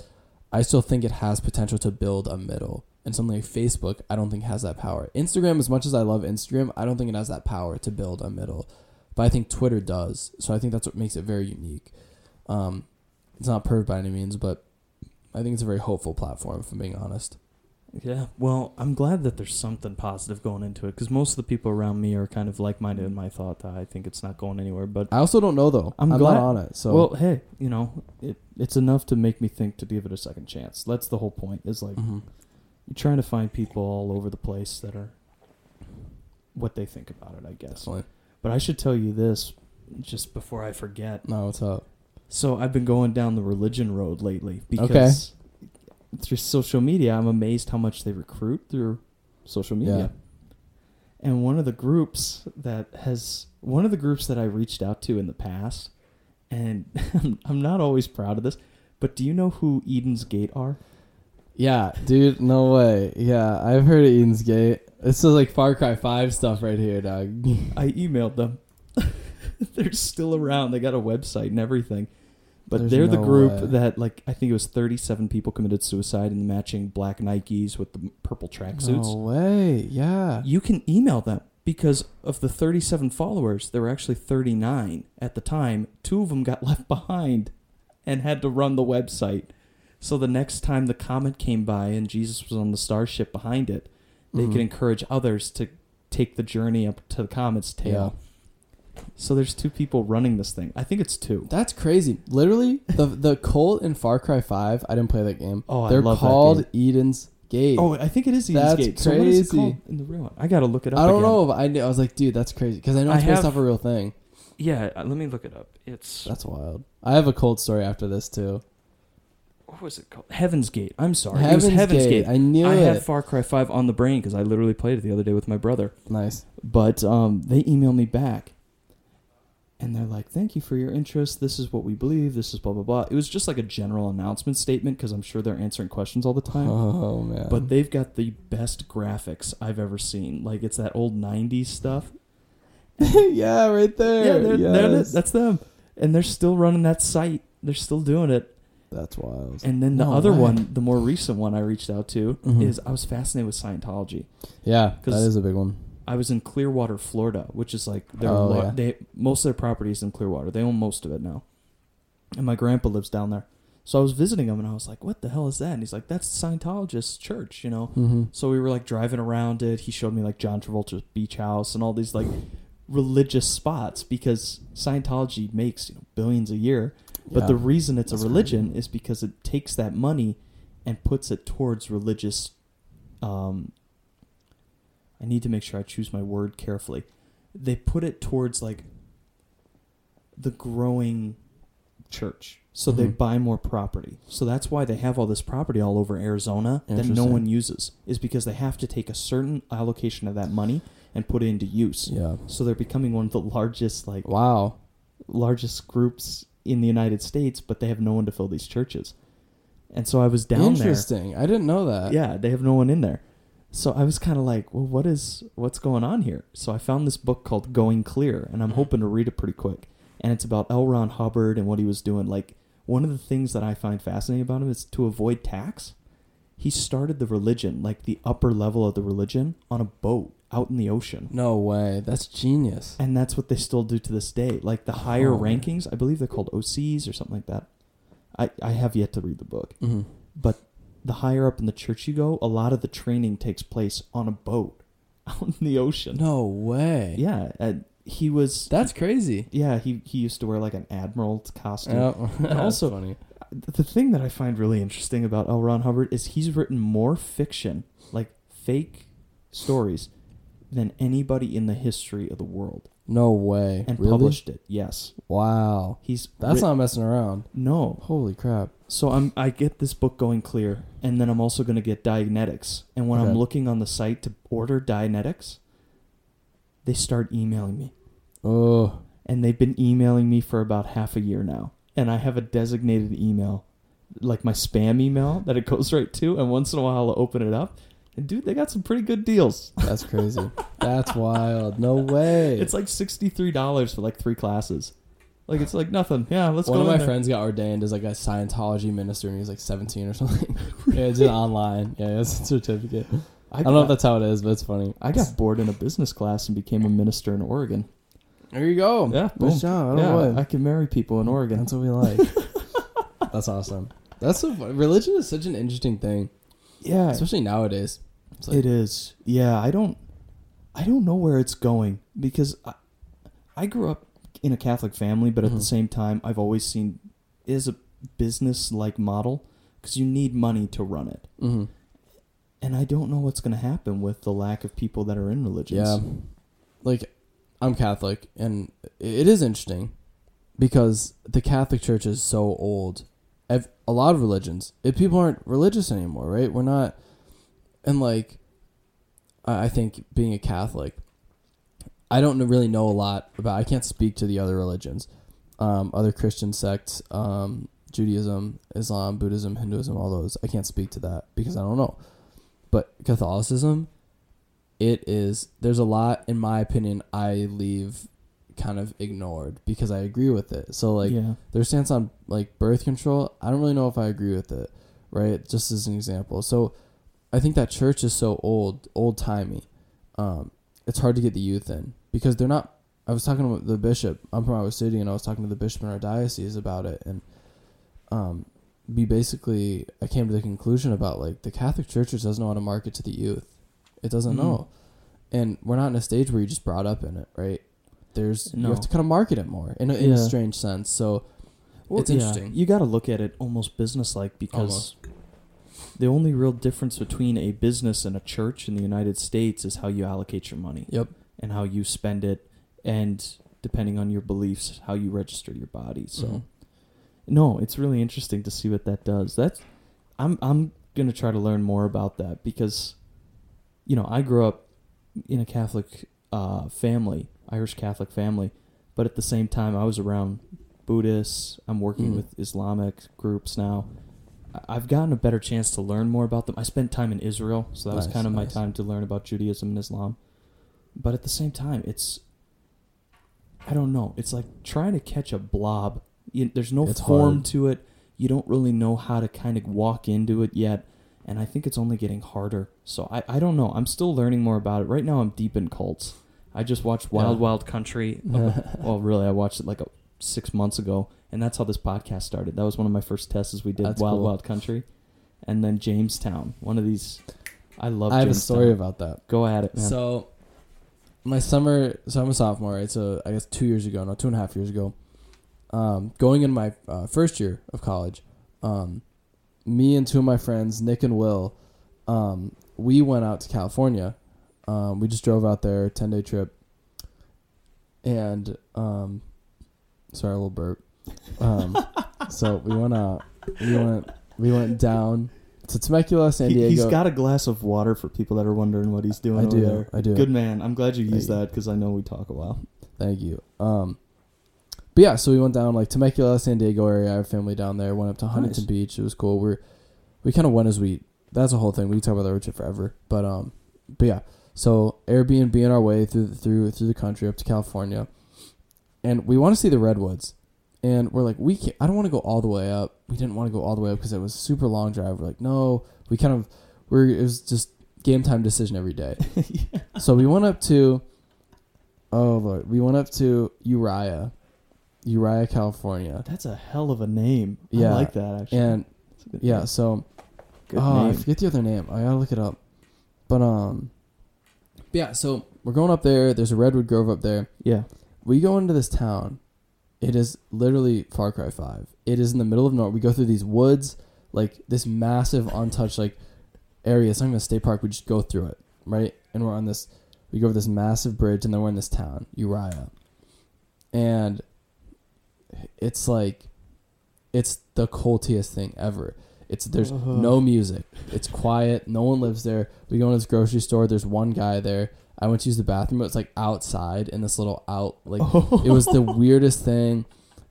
I still think it has potential to build a middle. And something like Facebook, I don't think has that power. Instagram, as much as I love Instagram, I don't think it has that power to build a middle. But I think Twitter does. So I think that's what makes it very unique. Um, it's not perfect by any means, but I think it's a very hopeful platform, if I'm being honest. Yeah, well, I'm glad that there's something positive going into it, because most of the people around me are kind of like-minded in my thought that I think it's not going anywhere. But I also don't know, though. I'm, I'm glad, not on it. So well, hey, you know, it, it's enough to make me think to give it a second chance. That's the whole point, is like, mm-hmm. you're trying to find people all over the place that are what they think about it, I guess. Definitely. But I should tell you this just before I forget. No, what's up? So I've been going down the religion road lately because... Okay. Through social media, I'm amazed how much they recruit through social media. Yeah. And one of the groups that has, one of the groups that I reached out to in the past, and I'm not always proud of this, but do you know who Eden's Gate are? Yeah, dude, no way. Yeah, I've heard of Eden's Gate. This is like Far Cry Five stuff right here, dog. I emailed them. They're still around. They got a website and everything. But There's they're no the group way. that, like, I think it was thirty-seven people committed suicide in the matching black Nikes with the purple tracksuits. No way, yeah. You can email them because of the thirty-seven followers, there were actually thirty-nine at the time. Two of them got left behind and had to run the website. So the next time the comet came by and Jesus was on the starship behind it, they mm-hmm. could encourage others to take the journey up to the comet's tail. Yeah. So there's two people running this thing. I think it's two. That's crazy. Literally, the the cult in Far Cry Five. I didn't play that game. Oh, I They're love that game. They're called Eden's Gate. Oh, I think it is Eden's that's Gate. That's crazy. So what is it called in the real one? I gotta look it up. I don't again. know. But I knew, I was like, dude, that's crazy because I know it's I based have, off a real thing. Yeah, let me look it up. It's that's wild. I have a cult story after this too. What was it called? Heaven's Gate. I'm sorry. Heaven's, it was Heaven's Gate. Gate. I knew I it. I had Far Cry Five on the brain because I literally played it the other day with my brother. Nice. But um, they emailed me back. And they're like, thank you for your interest. This is what we believe. This is blah, blah, blah. It was just like a general announcement statement because I'm sure they're answering questions all the time. Oh, man. But they've got the best graphics I've ever seen. Like, it's that old nineties stuff. yeah, right there. Yeah, they're, yes. they're, that's them. And they're still running that site. They're still doing it. That's wild. And then the no, other I... one, the more recent one I reached out to, mm-hmm. is I was fascinated with Scientology. Yeah, that is a big one. I was in Clearwater, Florida, which is like their oh, lo- yeah. they most of their property is in Clearwater. They own most of it now. And my grandpa lives down there. So I was visiting him and I was like, what the hell is that? And he's like, that's Scientologist church, you know? Mm-hmm. So we were like driving around it. He showed me like John Travolta's beach house and all these like religious spots because Scientology makes, you know, billions a year. But yeah. the reason it's that's a religion crazy. is because it takes that money and puts it towards religious um I need to make sure I choose my word carefully. They put it towards like the growing church. So mm-hmm. they buy more property. So that's why they have all this property all over Arizona that no one uses, is because they have to take a certain allocation of that money and put it into use. Yeah. So they're becoming one of the largest like wow, largest groups in the United States, but they have no one to fill these churches. And so I was down Interesting. there. Interesting. I didn't know that. Yeah, they have no one in there. So I was kind of like, well, what is, what's going on here? So I found this book called Going Clear, and I'm hoping to read it pretty quick. And it's about L. Ron Hubbard and what he was doing. Like, one of the things that I find fascinating about him is to avoid tax. He started the religion, like the upper level of the religion, on a boat out in the ocean. No way. That's genius. And that's what they still do to this day. Like, the higher oh, rankings, I believe they're called O Cs or something like that. I, I have yet to read the book. Mm-hmm. But the higher up in the church you go, a lot of the training takes place on a boat out in the ocean. No way. Yeah. Uh, he was... That's crazy. Yeah. He, he used to wear like an admiral's costume. Oh, that's also, funny. The thing that I find really interesting about L. Ron Hubbard is he's written more fiction, like fake stories, than anybody in the history of the world. No way. And really? Published it. Yes. Wow. He's That's written, not messing around. No. Holy crap. So I'm I get this book Going Clear, and then I'm also going to get Dianetics. And when okay. I'm looking on the site to order Dianetics, they start emailing me. Oh. And they've been emailing me for about half a year now. And I have a designated email, like my spam email that it goes right to. And once in a while I'll open it up. And dude, they got some pretty good deals. That's crazy. That's wild. No way. It's like sixty-three dollars for like three classes. Like, it's like nothing. Yeah, let's One go. One of my there. friends got ordained as like a Scientology minister, and he was like seventeen or something. Yeah, it's just online. Yeah, it's a certificate. I, I don't got, know if that's how it is, but it's funny. I got bored in a business class and became a minister in Oregon. There you go. Yeah, boom. Nice job. I don't yeah, know I can marry people in Oregon. That's what we like. That's awesome. That's so funny. Religion is such an interesting thing. Yeah, especially nowadays. Like, it is. Yeah, I don't. I don't know where it's going, because I, I grew up in a Catholic family, but at mm-hmm. the same time, I've always seen it as a business-like model, because you need money to run it. Mm-hmm. And I don't know what's going to happen with the lack of people that are in religions. Yeah, like, I'm Catholic, and it is interesting, because the Catholic Church is so old. I've, a lot of religions, if people aren't religious anymore, right? We're not, and like, I think being a Catholic, I don't really know a lot about, I can't speak to the other religions, um, other Christian sects, um, Judaism, Islam, Buddhism, Hinduism, all those. I can't speak to that because I don't know. But Catholicism, it is, there's a lot, in my opinion, I leave kind of ignored because I agree with it. So like yeah. their stance on like birth control, I don't really know if I agree with it, right? Just as an example. So I think that church is so old, old timey. Um, it's hard to get the youth in because they're not, I was talking to the bishop, I'm from Iowa City, and I was talking to the bishop in our diocese about it. And, um, we basically, I came to the conclusion about like the Catholic Church just doesn't know how to market to the youth. It doesn't mm-hmm. know. And we're not in a stage where you're just brought up in it, right? There's, no. you have to kind of market it more in a, yeah. in a strange sense. So well, it's interesting. Yeah. You got to look at it almost business-like because almost. The only real difference between a business and a church in the United States is how you allocate your money. Yep. And how you spend it, and depending on your beliefs, how you register your body. So, mm-hmm. no, it's really interesting to see what that does. That's, I'm I'm gonna try to learn more about that because, you know, I grew up in a Catholic uh, family, Irish Catholic family, but at the same time, I was around Buddhists. I'm working mm-hmm. with Islamic groups now. I've gotten a better chance to learn more about them. I spent time in Israel, so that nice, was kind of nice. my time to learn about Judaism and Islam. But at the same time, it's, I don't know. It's like trying to catch a blob. You, there's no it's form hard. to it. You don't really know how to kind of walk into it yet. And I think it's only getting harder. So I, I don't know. I'm still learning more about it. Right now, I'm deep in cults. I just watched Wild yeah. Wild Country. Well, really, I watched it like a, six months ago. And that's how this podcast started. That was one of my first tests is we did That's Wild cool. Wild Country. And then Jamestown. One of these. I love Jamestown. I have Jamestown. a story about that. Go at it, man. So, my summer... So, I'm a sophomore, right? So, I guess two years ago. No, two and a half years ago. Um, going in my uh, first year of college, um, me and two of my friends, Nick and Will, um, we went out to California. Um, we just drove out there, ten-day trip. And... Um, sorry, a little burp. Um, so we went out. We went. We went down to Temecula, San Diego. He, he's got a glass of water for people that are wondering what he's doing. I do. Over there. I do. Good man. I'm glad you used Thank that because I know we talk a while. Thank you. Um, but yeah, so we went down like Temecula, San Diego area. Our family down there went up to Huntington nice. Beach. It was cool. We're we kind of went as we. That's a whole thing. We can talk about that road trip forever. But um, but yeah. So Airbnb in our way through through through the country up to California, and we want to see the redwoods. And we're like, we can't, I don't want to go all the way up. We didn't want to go all the way up because it was a super long drive. We're like, no, we kind of, we're, it was just game time decision every day. yeah. So we went up to, oh Lord, we went up to Uriah, Uriah, California. That's a hell of a name. Yeah. I like that actually. And yeah, name. so, good oh, name. I forget the other name. I gotta look it up. But, um, yeah, so we're going up there. There's a redwood grove up there. Yeah. We go into this town. It is literally Far Cry Five. It is in the middle of nowhere. We go through these woods, like this massive untouched like area. It's not even a state park. We just go through it, right? And we're on this, we go over this massive bridge, and then we're in this town, Uriah. And it's like, it's the cultiest thing ever. It's there's uh-huh. no music. It's quiet. No one lives there. We go into this grocery store. There's one guy there. I went to use the bathroom, but it's like outside in this little out, like oh. it was the weirdest thing.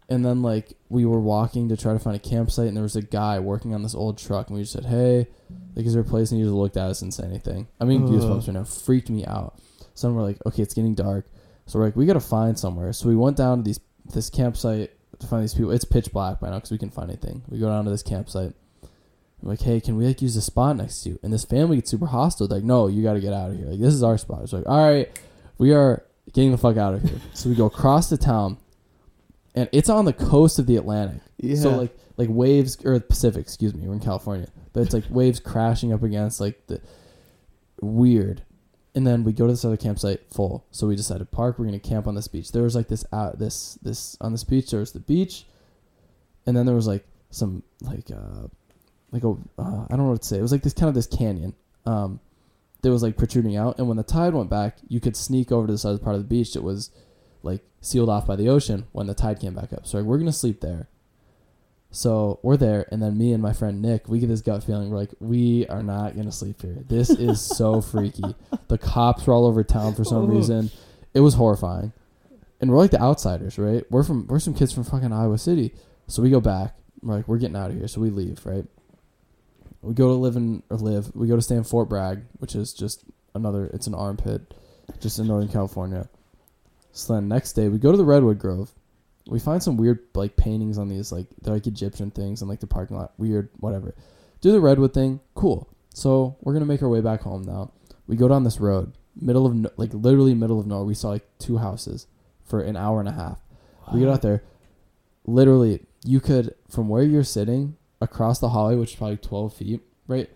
And then like we were walking to try to find a campsite, and there was a guy working on this old truck, and we just said, "Hey, like, is there a place?" And he just looked at us and didn't say anything. I mean, Ugh. goosebumps right now, freaked me out. So we're like, okay, it's getting dark, so we're like, we gotta find somewhere. So we went down to these this campsite to find these people. It's pitch black by now because we can find anything. We go down to this campsite. I'm like, hey, can we like use the spot next to you? And this family gets super hostile. They're like, no, you got to get out of here. Like, this is our spot. It's like, all right, we are getting the fuck out of here. So we go across the town, and it's on the coast of the Atlantic. Yeah. So like like waves or Pacific, excuse me. We're in California, but it's like waves crashing up against like the weird. And then we go to this other campsite full. So we decided to park. We're gonna camp on this beach. There was like this out uh, this this on this beach. There was the beach, and then there was like some like. Uh, Like, a, uh, I don't know what to say. It was like this kind of this canyon um, that was like protruding out. And when the tide went back, you could sneak over to this other part of the beach that was like sealed off by the ocean when the tide came back up. So like, we're going to sleep there. So we're there. And then me and my friend Nick, we get this gut feeling. We're like, we are not going to sleep here. This is so freaky. The cops were all over town for some Ooh. reason. It was horrifying. And we're like the outsiders, right? We're from we're some kids from fucking Iowa City. So we go back. We're like, we're getting out of here. So we leave, right? We go to live in, or live, we go to stay in Fort Bragg, which is just another, it's an armpit, just in Northern California. So then next day, we go to the Redwood Grove. We find some weird, like, paintings on these, like, they're like Egyptian things and, like, the parking lot, weird, whatever. Do the Redwood thing, cool. So we're going to make our way back home now. We go down this road, middle of, no, like, literally middle of nowhere. We saw, like, two houses for an hour and a half. Wow. We get out there, literally, you could, from where you're sitting, across the hallway, which is probably twelve feet, right?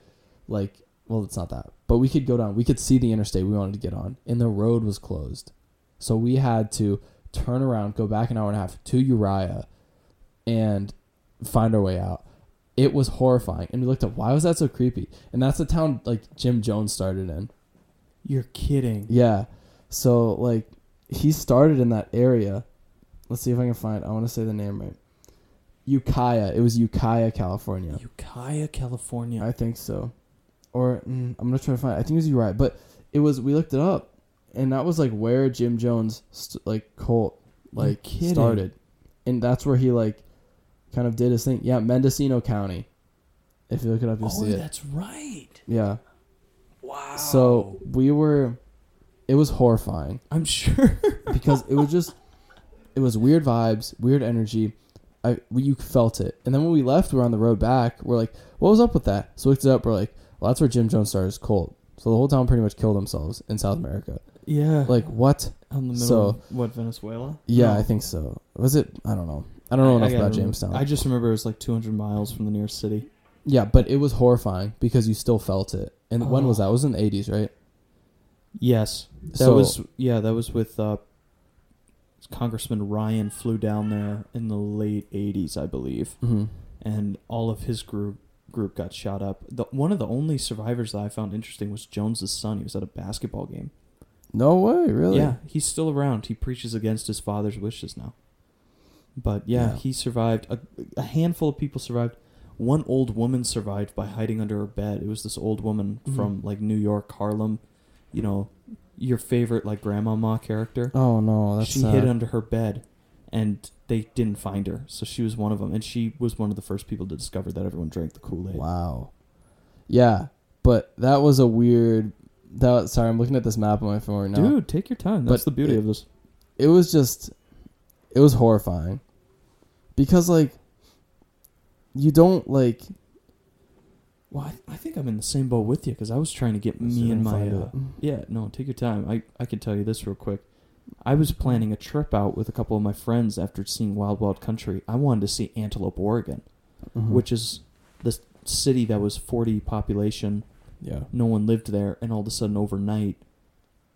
Like, well, it's not that. But we could go down. We could see the interstate we wanted to get on, and the road was closed. So we had to turn around, go back an hour and a half to Uriah, and find our way out. It was horrifying. And we looked up, why was that so creepy? And that's the town, like, Jim Jones started in. You're kidding. Yeah. So, like, he started in that area. Let's see if I can find, I want to say the name right. Ukiah. It was Ukiah, California. Ukiah, California. I think so. Or, mm, I'm going to try to find it. I think it was Uriah. But it was, we looked it up, and that was, like, where Jim Jones, st- like, cult, like, started. And that's where he, like, kind of did his thing. Yeah, Mendocino County. If you look it up, you'll oh, see it. Oh, that's right. Yeah. Wow. So, we were, it was horrifying. I'm sure. Because it was just, it was weird vibes, weird energy. I, we, you felt it. And then when we left, we were on the road back. We're like, what was up with that? So we looked it up. We're like, well, that's where Jim Jones started his cult. So the whole town pretty much killed themselves in South America. Yeah. Like, what? On the middle so, of, what, Venezuela? Yeah, no. I think so. Was it? I don't know. I don't know I, enough I about Jamestown. I just remember it was like two hundred miles from the nearest city. Yeah, but it was horrifying because you still felt it. And oh. when was that? It was in the eighties, right? Yes. That so, was, yeah, that was with... Uh, Congressman Ryan flew down there in the late eighties, I believe, mm-hmm. and all of his group group got shot up. The, one of the only survivors that I found interesting was Jones's son. He was at a basketball game. No way, really? Yeah, he's still around. He preaches against his father's wishes now. But yeah, yeah. he survived. A, a handful of people survived. One old woman survived by hiding under her bed. It was this old woman mm-hmm. from like New York, Harlem, you know, your favorite like grandmama character. Oh no, that's she sad. Hid under her bed, and they didn't find her. So she was one of them, and she was one of the first people to discover that everyone drank the Kool-Aid. Wow. Yeah, but that was a weird. That sorry, I'm looking at this map on my phone right now. Dude, take your time. That's but the beauty it, of this. It was just, it was horrifying, because like, you don't like. Well, I, I think I'm in the same boat with you because I was trying to get me so and my... Uh, yeah, no, take your time. I, I can tell you this real quick. I was planning a trip out with a couple of my friends after seeing Wild Wild Country. I wanted to see Antelope, Oregon, mm-hmm. which is the city that was forty population. Yeah. No one lived there, and all of a sudden overnight,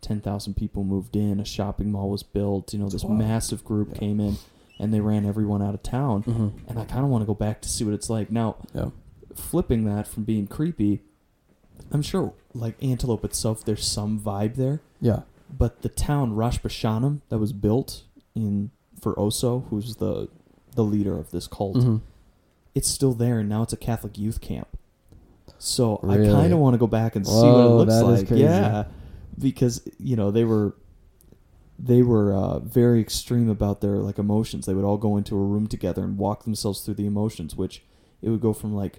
ten thousand people moved in. A shopping mall was built. You know, this wow. massive group yeah. came in, and they ran everyone out of town. Mm-hmm. And I kind of want to go back to see what it's like. Now... Yeah. Flipping that from being creepy, I'm sure like Antelope itself, there's some vibe there. Yeah. But the town Rosh Bashanam that was built in for Oso, who's the the leader of this cult, mm-hmm. it's still there, and now it's a Catholic youth camp. So really? I kind of want to go back and Whoa, see what it looks that like. Is crazy. Yeah, because you know they were they were uh, very extreme about their like emotions. They would all go into a room together and walk themselves through the emotions, which it would go from like.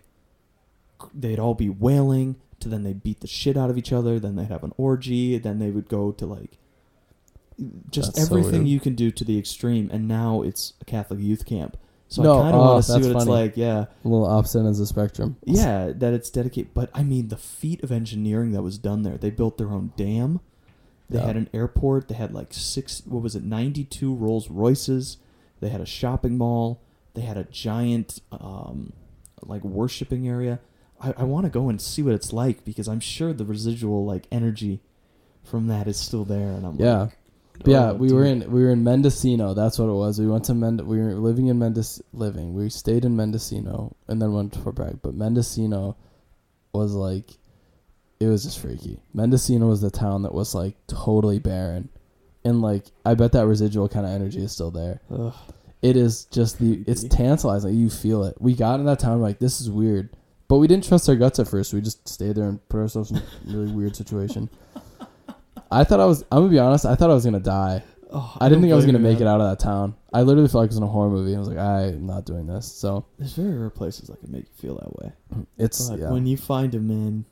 They'd all be wailing, to then they'd beat the shit out of each other, then they'd have an orgy, then they would go to, like, just that's everything so you can do to the extreme, and now it's a Catholic youth camp. So no, I kind of oh, want to see what funny. It's like, yeah. A little opposite ends of the spectrum. Yeah, that it's dedicated. But, I mean, the feat of engineering that was done there. They built their own dam. They yeah. had an airport. They had, like, six, what was it, ninety-two Rolls Royces. They had a shopping mall. They had a giant, um, like, worshiping area. I, I want to go and see what it's like, because I'm sure the residual, like, energy from that is still there. And I'm yeah. like... But yeah, we were in we were in Mendocino. That's what it was. We went to Mend. We were living in Mendoc. Living. We stayed in Mendocino and then went to Fort Bragg. But Mendocino was like, it was just freaky. Mendocino was the town that was like totally barren, and like I bet that residual kind of energy is still there. Ugh. It is just the. It's tantalizing. You feel it. We got in that town like this is weird, but we didn't trust our guts at first. We just stayed there and put ourselves in a really weird situation. I thought I was, I'm going to be honest, I thought I was going to die. Oh, I, I didn't think I was going to make it out of that town. I literally felt like it was in a horror movie. I was like, I'm not doing this. So there's very rare places that can make you feel that way. It's yeah. When you find them, man,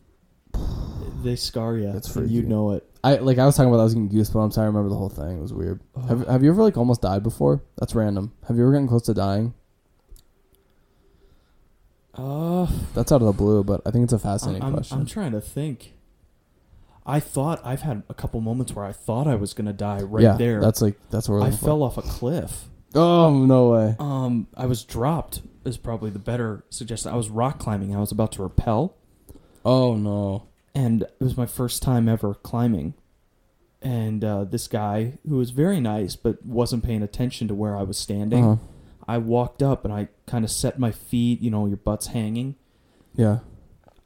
they scar you. It's freaky. You know it. I like. I was talking about I was getting goosebumps. I remember the whole thing. It was weird. Oh. Have, have you ever like almost died before? That's random. Have you ever gotten close to dying? Uh, That's out of the blue, but I think it's a fascinating I'm, question. I'm trying to think. I thought I've had a couple moments where I thought I was gonna die right yeah, there. That's like that's where I fell off a cliff. Oh no way! Um, I was dropped is probably the better suggestion. I was rock climbing. I was about to rappel. Oh no! And it was my first time ever climbing, and uh, this guy who was very nice but wasn't paying attention to where I was standing. Uh-huh. I walked up and I kind of set my feet. You know, your butt's hanging. Yeah.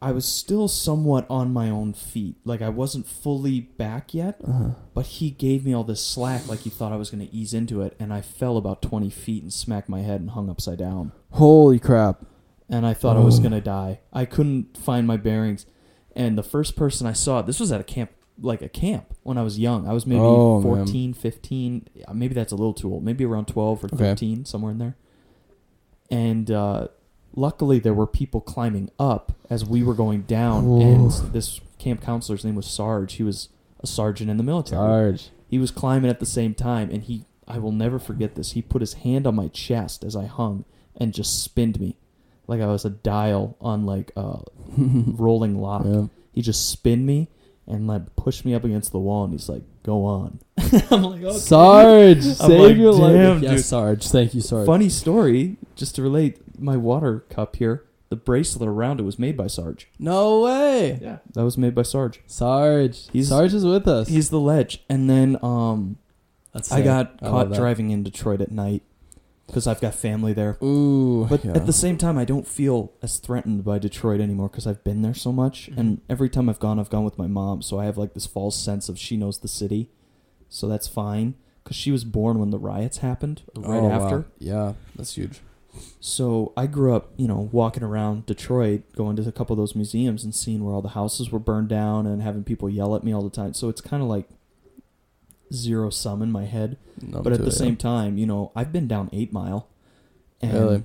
I was still somewhat on my own feet. Like, I wasn't fully back yet, uh-huh. but he gave me all this slack like he thought I was going to ease into it, and I fell about twenty feet and smacked my head and hung upside down. Holy crap. And I thought oh. I was going to die. I couldn't find my bearings. And the first person I saw, this was at a camp, like a camp, when I was young. I was maybe oh, fourteen, man. fifteen. Maybe that's a little too old. Maybe around twelve or thirteen, okay. somewhere in there. And... uh luckily, there were people climbing up as we were going down, Ooh. and this camp counselor's name was Sarge. He was a sergeant in the military. Sarge. He was climbing at the same time, and he, I will never forget this, he put his hand on my chest as I hung and just spinned me like I was a dial on like a rolling lock. Yeah. He just spinned me and like pushed me up against the wall, and he's like, go on. I'm like, okay. Sarge, I'm save like, your life. Yes, Sarge. Thank you, Sarge. Funny story, just to relate, my water cup here, the bracelet around it was made by Sarge. No way. Yeah, that was made by Sarge. Sarge. He's, Sarge is with us. He's the ledge. And then um, That's I got I caught driving in Detroit at night because I've got family there. Ooh. But yeah. at the same time, I don't feel as threatened by Detroit anymore because I've been there so much. Mm-hmm. And every time I've gone, I've gone with my mom. So I have like this false sense of she knows the city. So that's fine because she was born when the riots happened right oh, after. Wow. Yeah, that's huge. So I grew up, you know, walking around Detroit, going to a couple of those museums and seeing where all the houses were burned down and having people yell at me all the time. So it's kind of like zero sum in my head. No, but at the it, same yeah. time, you know, I've been down Eight Mile and really?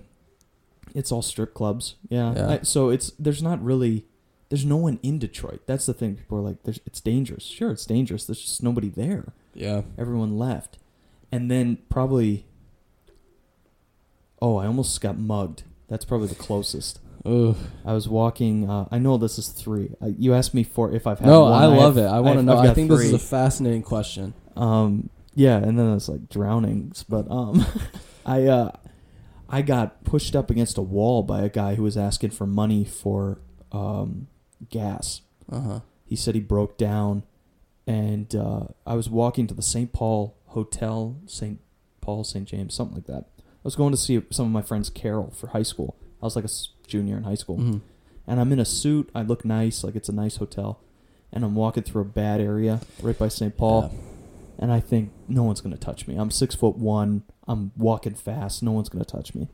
It's all strip clubs. Yeah. yeah. I, so it's, there's not really, there's no one in Detroit. That's the thing. People are like, there's, it's dangerous. Sure, it's dangerous. There's just nobody there. Yeah. Everyone left. And then probably... Oh, I almost got mugged. That's probably the closest. Ugh. I was walking. Uh, I know this is three. Uh, you asked me for if I've had no, one. No, I love I have, it. I want to know. I think three. This is a fascinating question. Um, yeah, and then it's like drownings. But um, I uh, I got pushed up against a wall by a guy who was asking for money for um, gas. Uh-huh. He said he broke down, and uh, I was walking to the Saint Paul Hotel, Saint Paul, Saint James, something like that. I was going to see some of my friends Carol for high school. I was like a junior in high school. Mm-hmm. And I'm in a suit. I look nice. Like, it's a nice hotel. And I'm walking through a bad area right by Saint Paul. Yeah. And I think, no one's going to touch me. I'm six foot one. I'm walking fast. No one's going to touch me.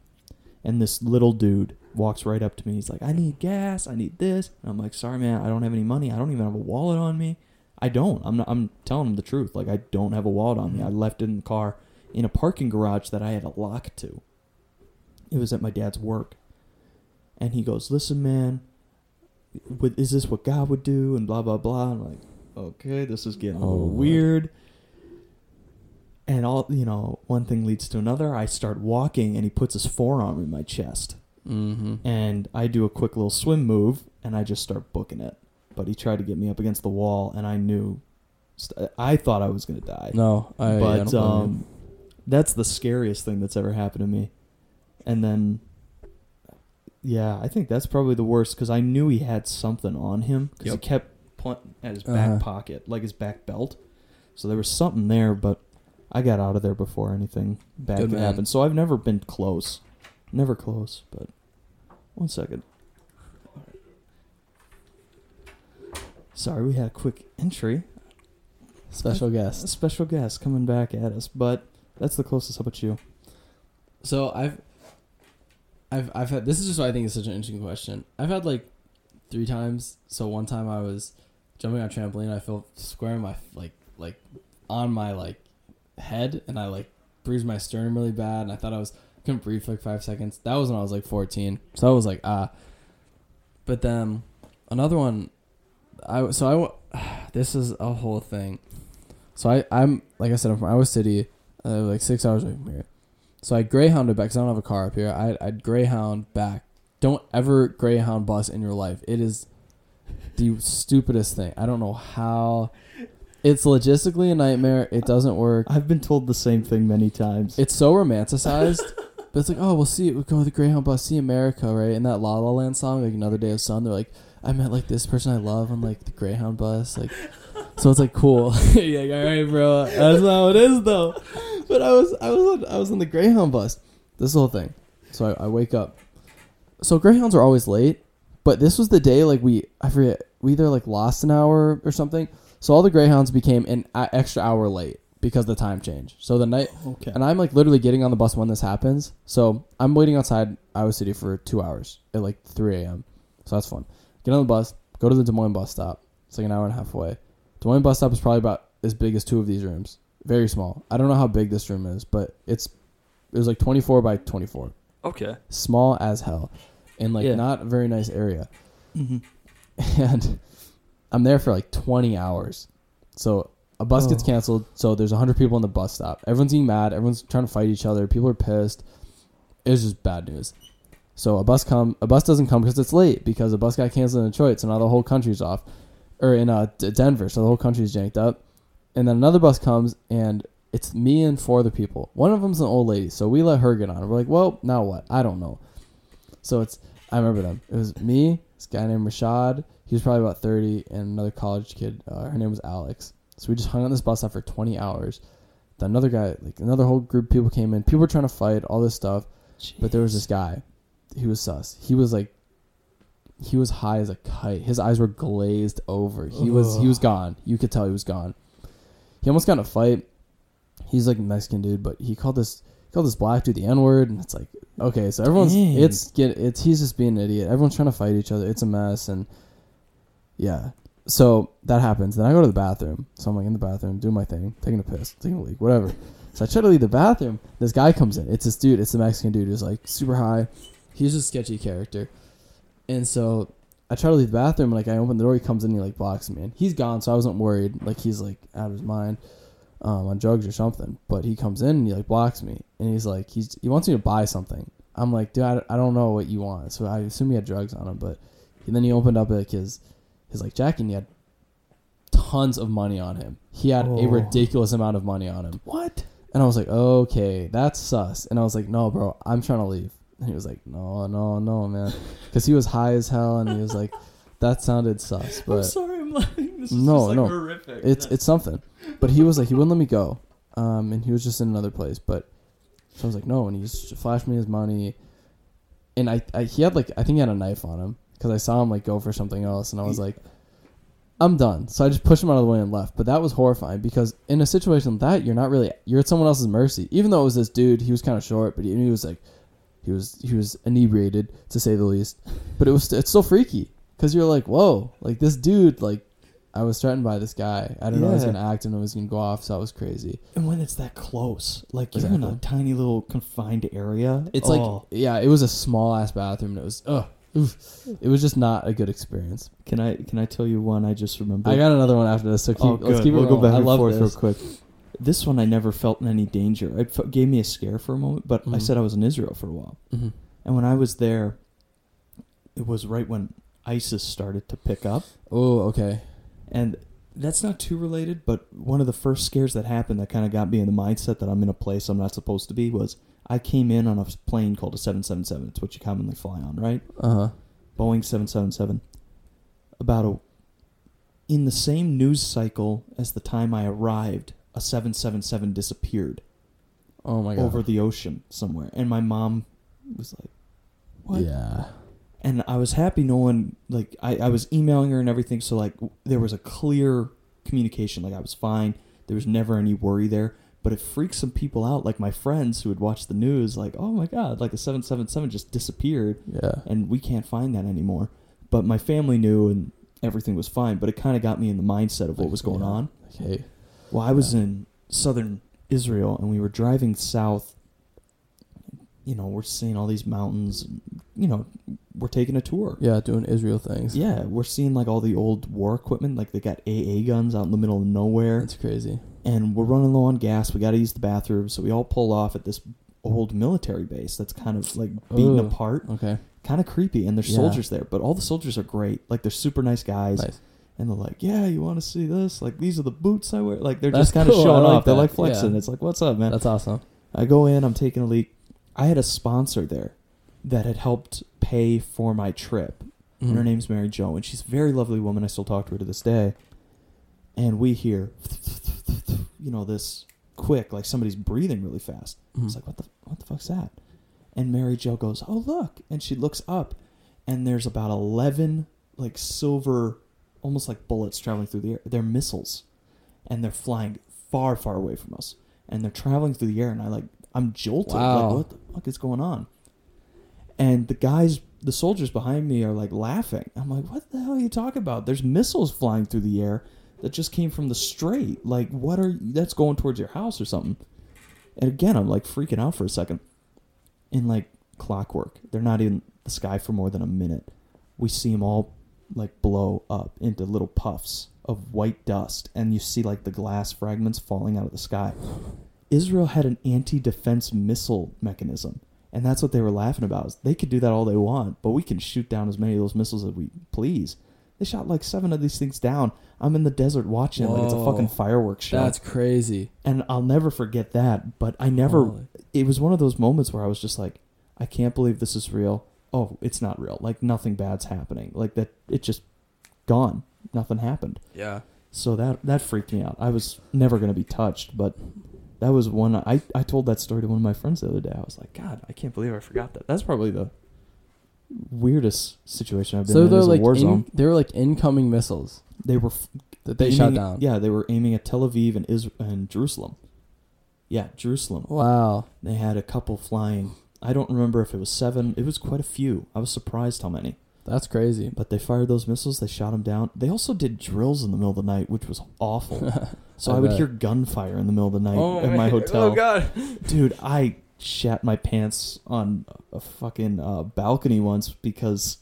And this little dude walks right up to me. He's like, I need gas. I need this. And I'm like, sorry, man. I don't have any money. I don't even have a wallet on me. I don't. I'm not, I'm telling him the truth. Like, I don't have a wallet on me. I left it in the car. In a parking garage that I had a lock to. It was at my dad's work. And he goes, listen, man, is this what God would do? And blah, blah, blah. I'm like, okay, this is getting a little oh, weird. And all, you know, one thing leads to another. I start walking and he puts his forearm in my chest. Mm-hmm. And I do a quick little swim move and I just start booking it. But he tried to get me up against the wall and I knew, st- I thought I was going to die. No, I, but, I don't um, that's the scariest thing that's ever happened to me. And then, yeah, I think that's probably the worst because I knew he had something on him because yep. he kept pointing at his back uh-huh. pocket, like his back belt. So there was something there, but I got out of there before anything bad Good could man. happen. So I've never been close. Never close, but one second. Sorry, we had a quick entry. Special guest. A special guest coming back at us, but that's the closest. How about you? So I've I've I've had this is just why I think it's such an interesting question. I've had like three times. So one time I was jumping on a trampoline, I fell square in my like like on my like head and I like bruised my sternum really bad and I thought I was couldn't breathe for like five seconds. That was when I was like fourteen. So I was like, ah. But then another one I so I this is a whole thing. So I I'm like I said I'm from Iowa City, uh, like six hours away from here. So I Greyhounded back because I don't have a car up here. I I Greyhound back. Don't ever Greyhound bus in your life. It is the stupidest thing. I don't know how. It's logistically a nightmare. It doesn't work. I've been told the same thing many times. It's so romanticized. But it's like, oh, we'll see. We'll go with the Greyhound bus. See America, right? And that La La Land song, like Another Day of Sun. They're like, I met like this person I love on like the Greyhound bus. Like, so it's like cool. Yeah, like, all right, bro. That's not how it is though. But I was I was on, I was on the Greyhound bus. This whole thing. So I, I wake up. So Greyhounds are always late, but this was the day like we I forget we either like lost an hour or something. So all the Greyhounds became an extra hour late because of the time change. So the night okay. and I'm like literally getting on the bus when this happens. So I'm waiting outside Iowa City for two hours at like three a.m. So that's fun. Get on the bus. Go to the Des Moines bus stop. It's like an hour and a half away. Des Moines bus stop is probably about as big as two of these rooms. Very small. I don't know how big this room is, but it's it was like twenty-four by twenty-four. Okay. Small as hell. And like yeah. not a very nice area. Mm-hmm. And I'm there for like twenty hours. So a bus oh. gets canceled. So there's one hundred people in the bus stop. Everyone's getting mad. Everyone's trying to fight each other. People are pissed. It's just bad news. So a bus come a bus doesn't come because it's late because a bus got canceled in Detroit. So now the whole country's off. Or in uh, D- Denver. So the whole country's janked up. And then another bus comes, and it's me and four other people. One of them's an old lady, so we let her get on. We're like, well, now what? I don't know. So it's, I remember them. It was me, this guy named Rashad. He was probably about thirty, and another college kid. Uh, her name was Alex. So we just hung on this bus stop for twenty hours. Then another guy, like another whole group of people came in. People were trying to fight, all this stuff. Jeez. But there was this guy. He was sus. He was like, he was high as a kite. His eyes were glazed over. He was, he was gone. You could tell he was gone. He almost got in a fight. He's like a Mexican dude, but he called this he called this black dude the N-word, and it's like, okay, so everyone's Dang. it's get it's he's just being an idiot. Everyone's trying to fight each other. It's a mess, and yeah, so that happens. Then I go to the bathroom, so I'm like in the bathroom doing my thing, taking a piss, taking a leak, whatever. So I try to leave the bathroom. This guy comes in. It's this dude. It's the Mexican dude who's like super high. He's a sketchy character, and so. I try to leave the bathroom, and, like, I open the door. He comes in, and he, like, blocks me. And he's gone, so I wasn't worried. Like, he's, like, out of his mind um, on drugs or something. But he comes in, and he, like, blocks me. And he's, like, he's he wants me to buy something. I'm, like, dude, I, I don't know what you want. So I assume he had drugs on him. But and then he opened up, like, his, his like, jacket, and he had tons of money on him. He had oh. a ridiculous amount of money on him. What? And I was, like, okay, that's sus. And I was, like, no, bro, I'm trying to leave. He was like, no, no, no, man. Because he was high as hell, and he was like, that sounded sus. But I'm sorry, I'm laughing. This is no, just, like, no. horrific. It's, it's something. But he was like, he wouldn't let me go. Um, and he was just in another place. But so I was like, no. And he just flashed me his money. And I, I he had like, I think he had a knife on him. Because I saw him like go for something else. And I was like, I'm done. So I just pushed him out of the way and left. But that was horrifying. Because in a situation like that, you're not really, you're at someone else's mercy. Even though it was this dude, he was kind of short. But he, he was like, He was he was inebriated, to say the least, but it was it's still freaky because you're like, whoa, like this dude, like I was threatened by this guy. I don't yeah. know how he's gonna act and how he's gonna go off, so that was crazy. And when it's that close, like exactly. you're in a tiny little confined area, it's oh. like yeah, it was a small ass bathroom, and it was ugh, oof. It was just not a good experience. Can I can I tell you one I just remembered? I got another one after this, so keep, oh, let's keep it we'll going. Go back I and love forth this. Real quick. This one I never felt in any danger. It f- gave me a scare for a moment, but mm-hmm. I said I was in Israel for a while. Mm-hmm. And when I was there, it was right when ISIS started to pick up. Oh, okay. And that's not too related, but one of the first scares that happened that kind of got me in the mindset that I'm in a place I'm not supposed to be was I came in on a plane called a seven seventy-seven. It's what you commonly fly on, right? Uh-huh. Boeing seven seventy-seven. About a... In the same news cycle as the time I arrived, a seven seventy-seven disappeared. Oh, my God. Over the ocean somewhere. And my mom was like, what? Yeah. And I was happy no one, like, I, I was emailing her and everything, so, like, w- there was a clear communication. Like, I was fine. There was never any worry there. But it freaked some people out, like my friends who would watch the news, like, oh, my God, like, a seven seventy-seven just disappeared. Yeah. And we can't find that anymore. But my family knew, and everything was fine. But it kind of got me in the mindset of what was going yeah. on. Okay. Well, I was yeah. in southern Israel, and we were driving south. You know, we're seeing all these mountains. And, you know, we're taking a tour. Yeah, doing Israel things. Yeah, we're seeing, like, all the old war equipment. Like, they got A A guns out in the middle of nowhere. That's crazy. And we're running low on gas. We got to use the bathroom. So we all pull off at this old military base that's kind of, like, beaten Ooh, apart. Okay. Kind of creepy. And there's yeah. soldiers there. But all the soldiers are great. Like, they're super nice guys. Nice. And they're like, yeah, you want to see this? Like, these are the boots I wear. Like, they're that's just kind cool. of showing like off. That. They're, like, flexing. Yeah. It's like, what's up, man? That's awesome. I go in. I'm taking a leak. I had a sponsor there that had helped pay for my trip. Mm-hmm. And her name's Mary Jo, and she's a very lovely woman. I still talk to her to this day. And we hear, you know, this quick, like somebody's breathing really fast. Mm-hmm. It's like, what the what the fuck's that? And Mary Jo goes, oh, look. And she looks up, and there's about eleven, like, silver, almost like bullets traveling through the air. They're missiles, and they're flying far, far away from us. And they're traveling through the air, and I, like, I'm jolted. Wow. Like, what the fuck is going on? And the guys, the soldiers behind me are, like, laughing. I'm like, what the hell are you talking about? There's missiles flying through the air that just came from the strait. Like, what are, that's going towards your house or something. And again, I'm, like, freaking out for a second. And, like, clockwork. They're not in the sky for more than a minute. We see them all, like, blow up into little puffs of white dust. And you see, like, the glass fragments falling out of the sky. Israel had an anti-defense missile mechanism, and that's what they were laughing about. They could do that all they want, but we can shoot down as many of those missiles as we please. They shot like seven of these things down. I'm in the desert watching Whoa, it like it's a fucking fireworks show. That's crazy. And I'll never forget that, but I never... Holy. It was one of those moments where I was just like, I can't believe this is real. Oh, it's not real. Like, nothing bad's happening. Like, that, it just gone. Nothing happened. Yeah. So that, that freaked me out. I was never going to be touched, but... That was one, I, I told that story to one of my friends the other day. I was like, God, I can't believe I forgot that. That's probably the weirdest situation I've been so in as like a war in, zone. They were like incoming missiles. They were... F- that they aiming, shot down. Yeah, they were aiming at Tel Aviv and Israel and Jerusalem. Yeah, Jerusalem. Wow. They had a couple flying. I don't remember if it was seven. It was quite a few. I was surprised how many. That's crazy. But they fired those missiles. They shot them down. They also did drills in the middle of the night, which was awful. So I, I would hear gunfire in the middle of the night oh, at my hotel. Oh, God. Dude, I shat my pants on a fucking uh, balcony once because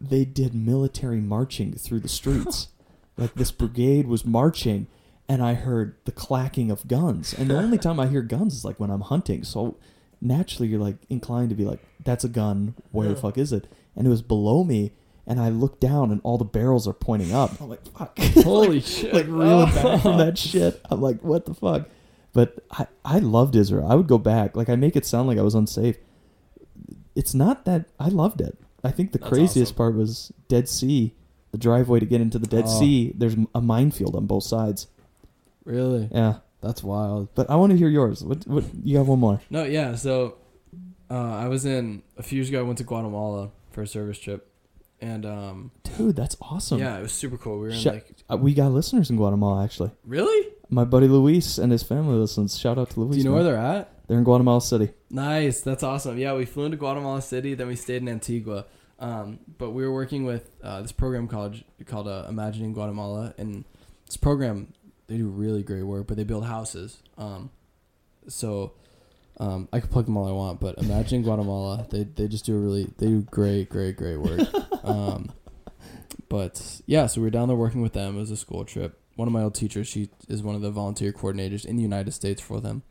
they did military marching through the streets. Like, this brigade was marching, and I heard the clacking of guns. And the only time I hear guns is, like, when I'm hunting. So... Naturally, you're like inclined to be like, that's a gun. Where yeah. the fuck is it? And it was below me, and I looked down, and all the barrels are pointing up. I'm like, fuck. Holy like, shit. Like, reeling oh. back from that shit. I'm like, what the fuck? But I, I loved Israel. I would go back. Like, I make it sound like I was unsafe. It's not that I loved it. I think the that's craziest awesome. part was Dead Sea, the driveway to get into the Dead oh. Sea. There's a minefield on both sides. Really? Yeah. That's wild. But I want to hear yours. What? What? You have one more. No, yeah. So uh, I was in, a few years ago, I went to Guatemala for a service trip. And um, Dude, that's awesome. Yeah, it was super cool. We were in Sh- like... Uh, we got listeners in Guatemala, actually. Really? My buddy Luis and his family listens. Shout out to Luis. Do you know man. where they're at? They're in Guatemala City. Nice. That's awesome. Yeah, we flew into Guatemala City. Then we stayed in Antigua. Um, but we were working with uh, this program called, called uh, Imagining Guatemala. And this program... They do really great work, but they build houses. Um, so um, I could plug them all I want, but Imagine Guatemala, they they just do a really they do great, great, great work. Um, but yeah, so we were down there working with them. It was a school trip, one of my old teachers, she is one of the volunteer coordinators in the United States for them.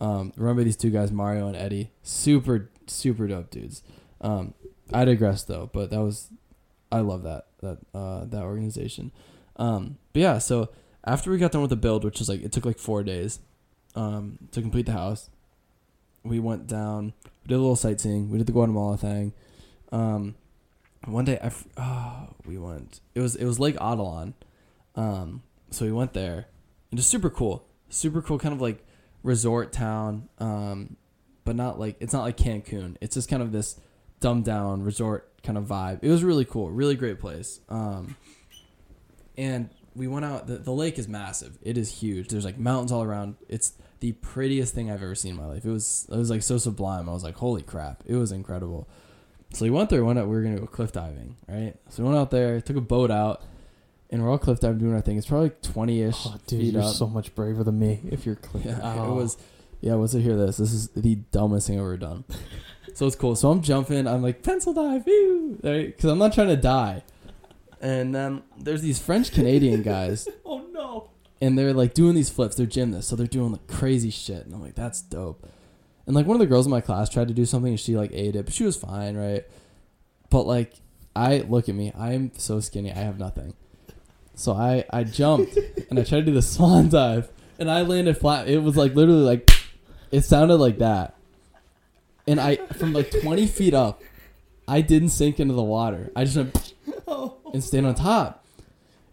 Um, remember these two guys, Mario and Eddie? Super, super dope dudes. Um, I digress, though, but that was... I love that, that, uh, that organization. Um, but yeah, so after we got done with the build, which was like, it took like four days um, to complete the house, we went down, we did a little sightseeing, we did the Guatemala thing. Um, one day, I, oh, we went, it was, it was Lake Adelon. Um, so we went there, and it's super cool, super cool kind of like resort town. Um, but not like, it's not like Cancun. It's just kind of this dumbed down resort kind of vibe. It was really cool, really great place. Um, and we went out, the, the lake is massive. It is huge. There's like mountains all around. It's the prettiest thing I've ever seen in my life. It was, it was like so sublime. I was like, holy crap. It was incredible. So we went there, went out, we were going to go cliff diving, right? So we went out there, took a boat out, and we're all cliff diving doing our thing. It's probably like twenty-ish oh, dude, feet you're up. So much braver than me if you're cliff diving. Yeah, oh. It was, yeah, once I hear this, this is the dumbest thing I've ever done. So it's cool. So I'm jumping. I'm like, pencil dive, ew, right? Because I'm not trying to die. And then um, there's these French-Canadian guys. Oh, no. And they're, like, doing these flips. They're gymnasts, so they're doing, like, crazy shit. And I'm like, that's dope. And, like, one of the girls in my class tried to do something, and she, like, ate it. But she was fine, right? But, like, I, look at me. I am so skinny. I have nothing. So I, I jumped, and I tried to do the swan dive. And I landed flat. It was, like, literally, like, it sounded like that. And I, from like twenty feet up, I didn't sink into the water. I just went and stayed on top.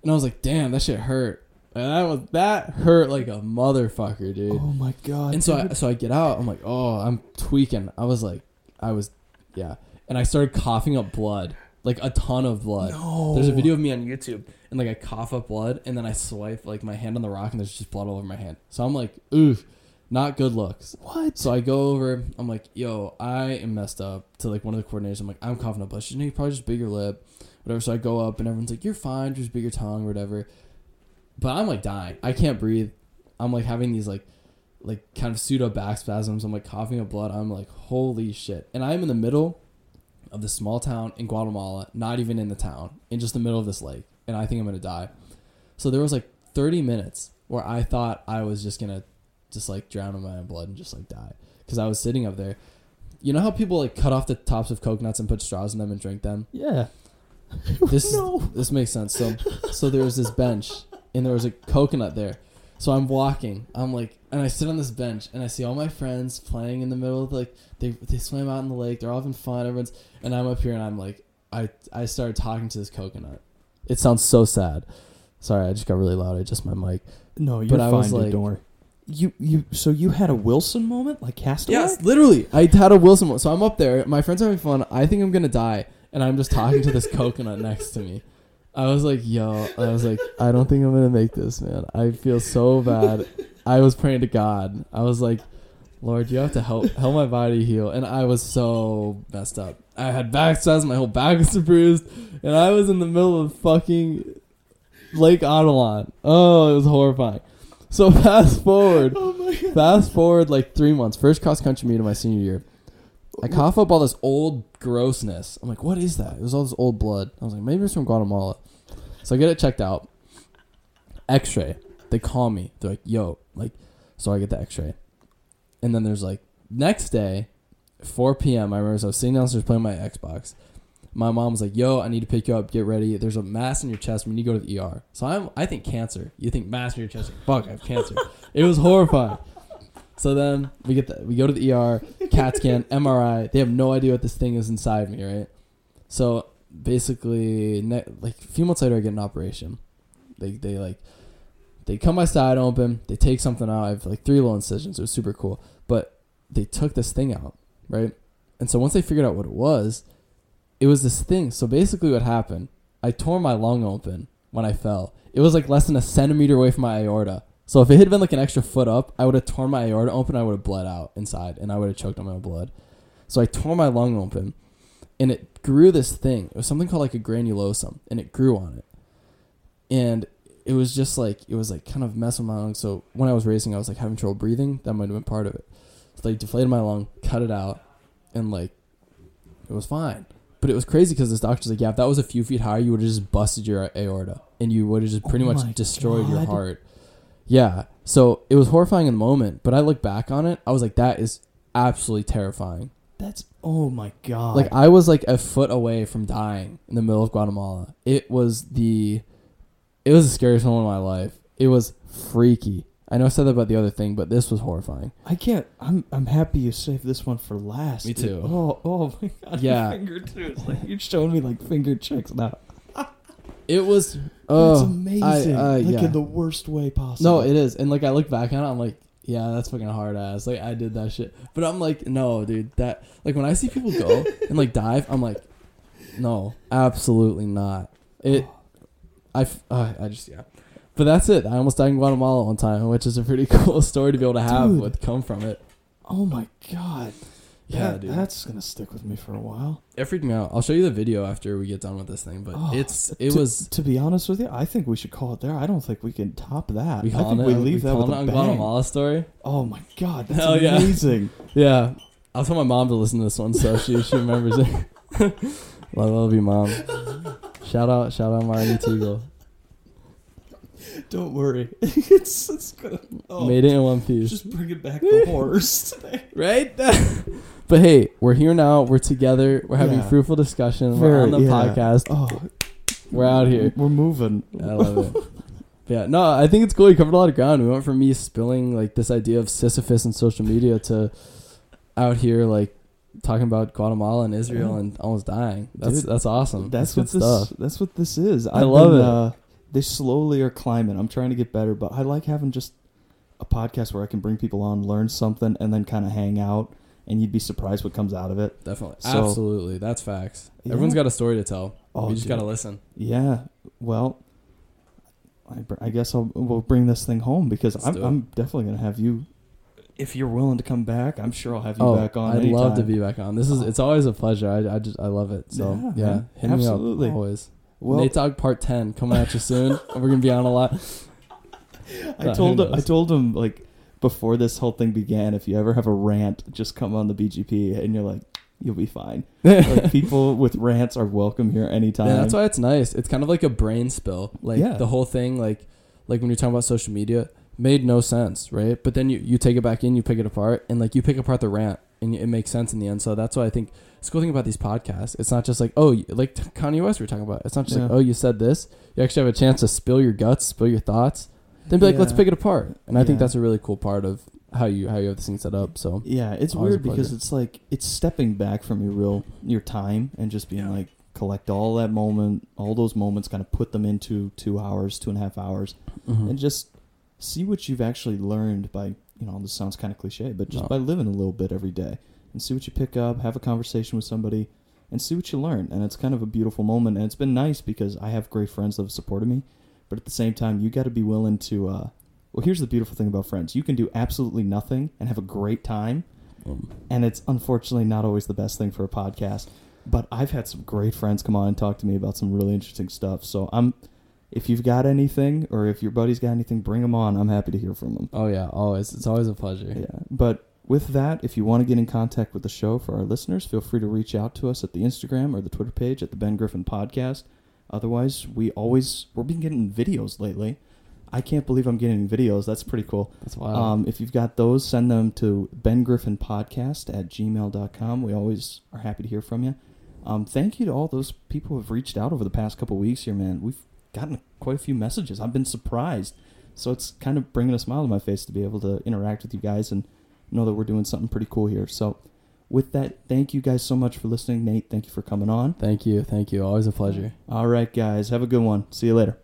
And I was like, damn, that shit hurt. And that was, that hurt like a motherfucker, dude. Oh my God. And so I, so I get out. I'm like, oh, I'm tweaking. I was like, I was, yeah. And I started coughing up blood, like a ton of blood. No. There's a video of me on YouTube. And like I cough up blood. And then I swipe like my hand on the rock. And there's just blood all over my hand. So I'm like, oof. Not good looks. What? So I go over. I'm like, yo, I am messed up. To like one of the coordinators. I'm like, I'm coughing up blood. She's like, you probably just bit your lip. Whatever. So I go up and everyone's like, you're fine. Just bit your tongue or whatever. But I'm like dying. I can't breathe. I'm like having these like, like kind of pseudo back spasms. I'm like coughing up blood. I'm like, holy shit. And I'm in the middle of this small town in Guatemala. Not even in the town. In just the middle of this lake. And I think I'm going to die. So there was like thirty minutes where I thought I was just going to just like drown in my own blood and just like die because I was sitting up there. You know how people like cut off the tops of coconuts and put straws in them and drink them? Yeah. This no. This makes sense. So so there was this bench and there was a coconut there. So I'm walking. I'm like, and I sit on this bench and I see all my friends playing in the middle of like they they swim out in the lake. They're all having fun. Everyone's and I'm up here and I'm like I I started talking to this coconut. It sounds so sad. Sorry, I just got really loud. I just my mic. No, you're but fine. I was like, don't worry. You you so you had a Wilson moment like Castaway? Yes, literally. I had a Wilson moment. So I'm up there. My friend's having fun. I think I'm gonna die, and I'm just talking to this coconut next to me. I was like, yo. I was like, I don't think I'm gonna make this, man. I feel so bad. I was praying to God. I was like, Lord, you have to help help my body heal. And I was so messed up. I had back spasms. My whole back was bruised, and I was in the middle of fucking Lake Adelon. Oh, it was horrifying. So fast forward, oh my God. fast forward like three months, first cross country meet of my senior year. I cough up all this old grossness. I'm like, what is that? It was all this old blood. I was like, maybe it's from Guatemala. So I get it checked out. X-ray. They call me. They're like, yo, like, so I get the X-ray. And then there's like, next day, four p.m., I remember I was sitting downstairs playing my Xbox. My mom was like, yo, I need to pick you up. Get ready. There's a mass in your chest. We need to go to the E R. So I'm, I think cancer. You think mass in your chest. Like, fuck, I have cancer. It was horrifying. So then we get the, we go to the E R, CAT scan, M R I. They have no idea what this thing is inside me, right? So basically, ne- like a few months later, I get an operation. They, they like, they cut my side open. They take something out. I have like three little incisions. It was super cool. But they took this thing out, right? And so once they figured out what it was, it was this thing. So basically what happened, I tore my lung open when I fell. It was like less than a centimeter away from my aorta. So if it had been like an extra foot up, I would have torn my aorta open. I would have bled out inside and I would have choked on my own blood. So I tore my lung open and it grew this thing. It was something called like a granulosum and it grew on it. And it was just like, it was like kind of messing with my lung. So when I was racing, I was like having trouble breathing. That might have been part of it. So they deflated my lung, cut it out and like, it was fine. But it was crazy because this doctor's like, yeah, if that was a few feet higher, you would have just busted your aorta and you would have just pretty oh much destroyed God. your heart. Yeah. So it was horrifying in the moment, but I look back on it. I was like, that is absolutely terrifying. That's, oh my God. Like, I was like a foot away from dying in the middle of Guatemala. It was the, it was the scariest moment of my life. It was freaky. I know I said that about the other thing, but this was horrifying. I can't. I'm I'm happy you saved this one for last. Me too. It, oh, oh my God. Yeah. My finger too. It's like you're showing me like finger checks now. It was. Oh, it's amazing. I, uh, like yeah. in the worst way possible. No, it is. And like I look back on it, I'm like, yeah, that's fucking hard ass. Like I did that shit. But I'm like, no, dude. That like when I see people go and like dive, I'm like, no, absolutely not. It. I. Uh, I just yeah. But that's it. I almost died in Guatemala one time, which is a pretty cool story to be able to have dude. what come from it. Oh my God. Yeah, that, dude. That's going to stick with me for a while. It freaked me out. I'll show you the video after we get done with this thing, but oh, it's it to, was... To be honest with you, I think we should call it there. I don't think we can top that. We I think it, we leave we that with a bang. Guatemala story? Oh my God, that's Hell amazing. Yeah. yeah. I'll tell my mom to listen to this one so she, she remembers it. Well, I love you, Mom. Shout out, shout out Marnie Teagle. Don't worry. it's it's gonna oh, made it in one piece. Just bring it back the horse today. Right? But hey, we're here now, we're together, we're having yeah. fruitful discussion, Very, we're on the yeah. podcast. Oh. We're out here. We're moving. I love it. Yeah. No, I think it's cool. You covered a lot of ground. We went from me spilling like this idea of Sisyphus and social media to out here like talking about Guatemala and Israel yeah. and almost dying. That's Dude, that's awesome. That's, that's what good this stuff. That's what this is. I I've love been, it. Uh, They slowly are climbing. I'm trying to get better, but I like having just a podcast where I can bring people on, learn something, and then kind of hang out, and you'd be surprised what comes out of it. Definitely. So, absolutely. That's facts. Yeah. Everyone's got a story to tell. Oh, you just got to listen. Yeah. Well, I, I guess I'll, we'll bring this thing home because Let's I'm, I'm definitely going to have you. If you're willing to come back, I'm sure I'll have you oh, back on. I'd anytime. love to be back on. This is It's always a pleasure. I, I, just, I love it. So, yeah. yeah hit absolutely. Me up always. Well, Nate Dogg Part Ten coming at you soon. We're gonna be on a lot. I uh, told him. I told him like before this whole thing began. If you ever have a rant, just come on the B G P, and you're like, you'll be fine. Like, people with rants are welcome here anytime. Yeah, that's why it's nice. It's kind of like a brain spill. Like yeah. the whole thing. Like like when you're talking about social media, made no sense, right? But then you you take it back in, you pick it apart, and like you pick apart the rant, and it makes sense in the end. So that's why I think. It's the cool thing about these podcasts. It's not just like, oh, like Kanye West we were talking about. It's not just yeah. like, oh, you said this. You actually have a chance to spill your guts, spill your thoughts. Then be yeah. like, let's pick it apart. And I yeah. think that's a really cool part of how you how you have this thing set up. So yeah, it's weird because it's like it's stepping back from your real your time and just being yeah. like collect all that moment, all those moments, kind of put them into two hours, two and a half hours, mm-hmm. and just see what you've actually learned by you know. This sounds kind of cliche, but just no. by living a little bit every day. And see what you pick up, have a conversation with somebody, and see what you learn. And it's kind of a beautiful moment. And it's been nice because I have great friends that have supported me. But at the same time, you got to be willing to... Uh, well, here's the beautiful thing about friends. You can do absolutely nothing and have a great time. Um, and it's unfortunately not always the best thing for a podcast. But I've had some great friends come on and talk to me about some really interesting stuff. So I'm... If you've got anything, or if your buddy's got anything, bring them on. I'm happy to hear from them. Oh, yeah, always. It's always a pleasure. Yeah, but... With that, if you want to get in contact with the show for our listeners, feel free to reach out to us at the Instagram or the Twitter page at the Ben Griffin Podcast. Otherwise, we always, we've been getting videos lately. I can't believe I'm getting videos. That's pretty cool. That's wild. Um, if you've got those, send them to ben griffin podcast at gmail dot com. We always are happy to hear from you. Um, thank you to all those people who have reached out over the past couple weeks here, man. We've gotten quite a few messages. I've been surprised. So it's kind of bringing a smile to my face to be able to interact with you guys and know that we're doing something pretty cool here. So with that, thank you guys so much for listening. Nate, thank you for coming on. Thank you. Thank you. Always a pleasure. All right, guys. Have a good one. See you later.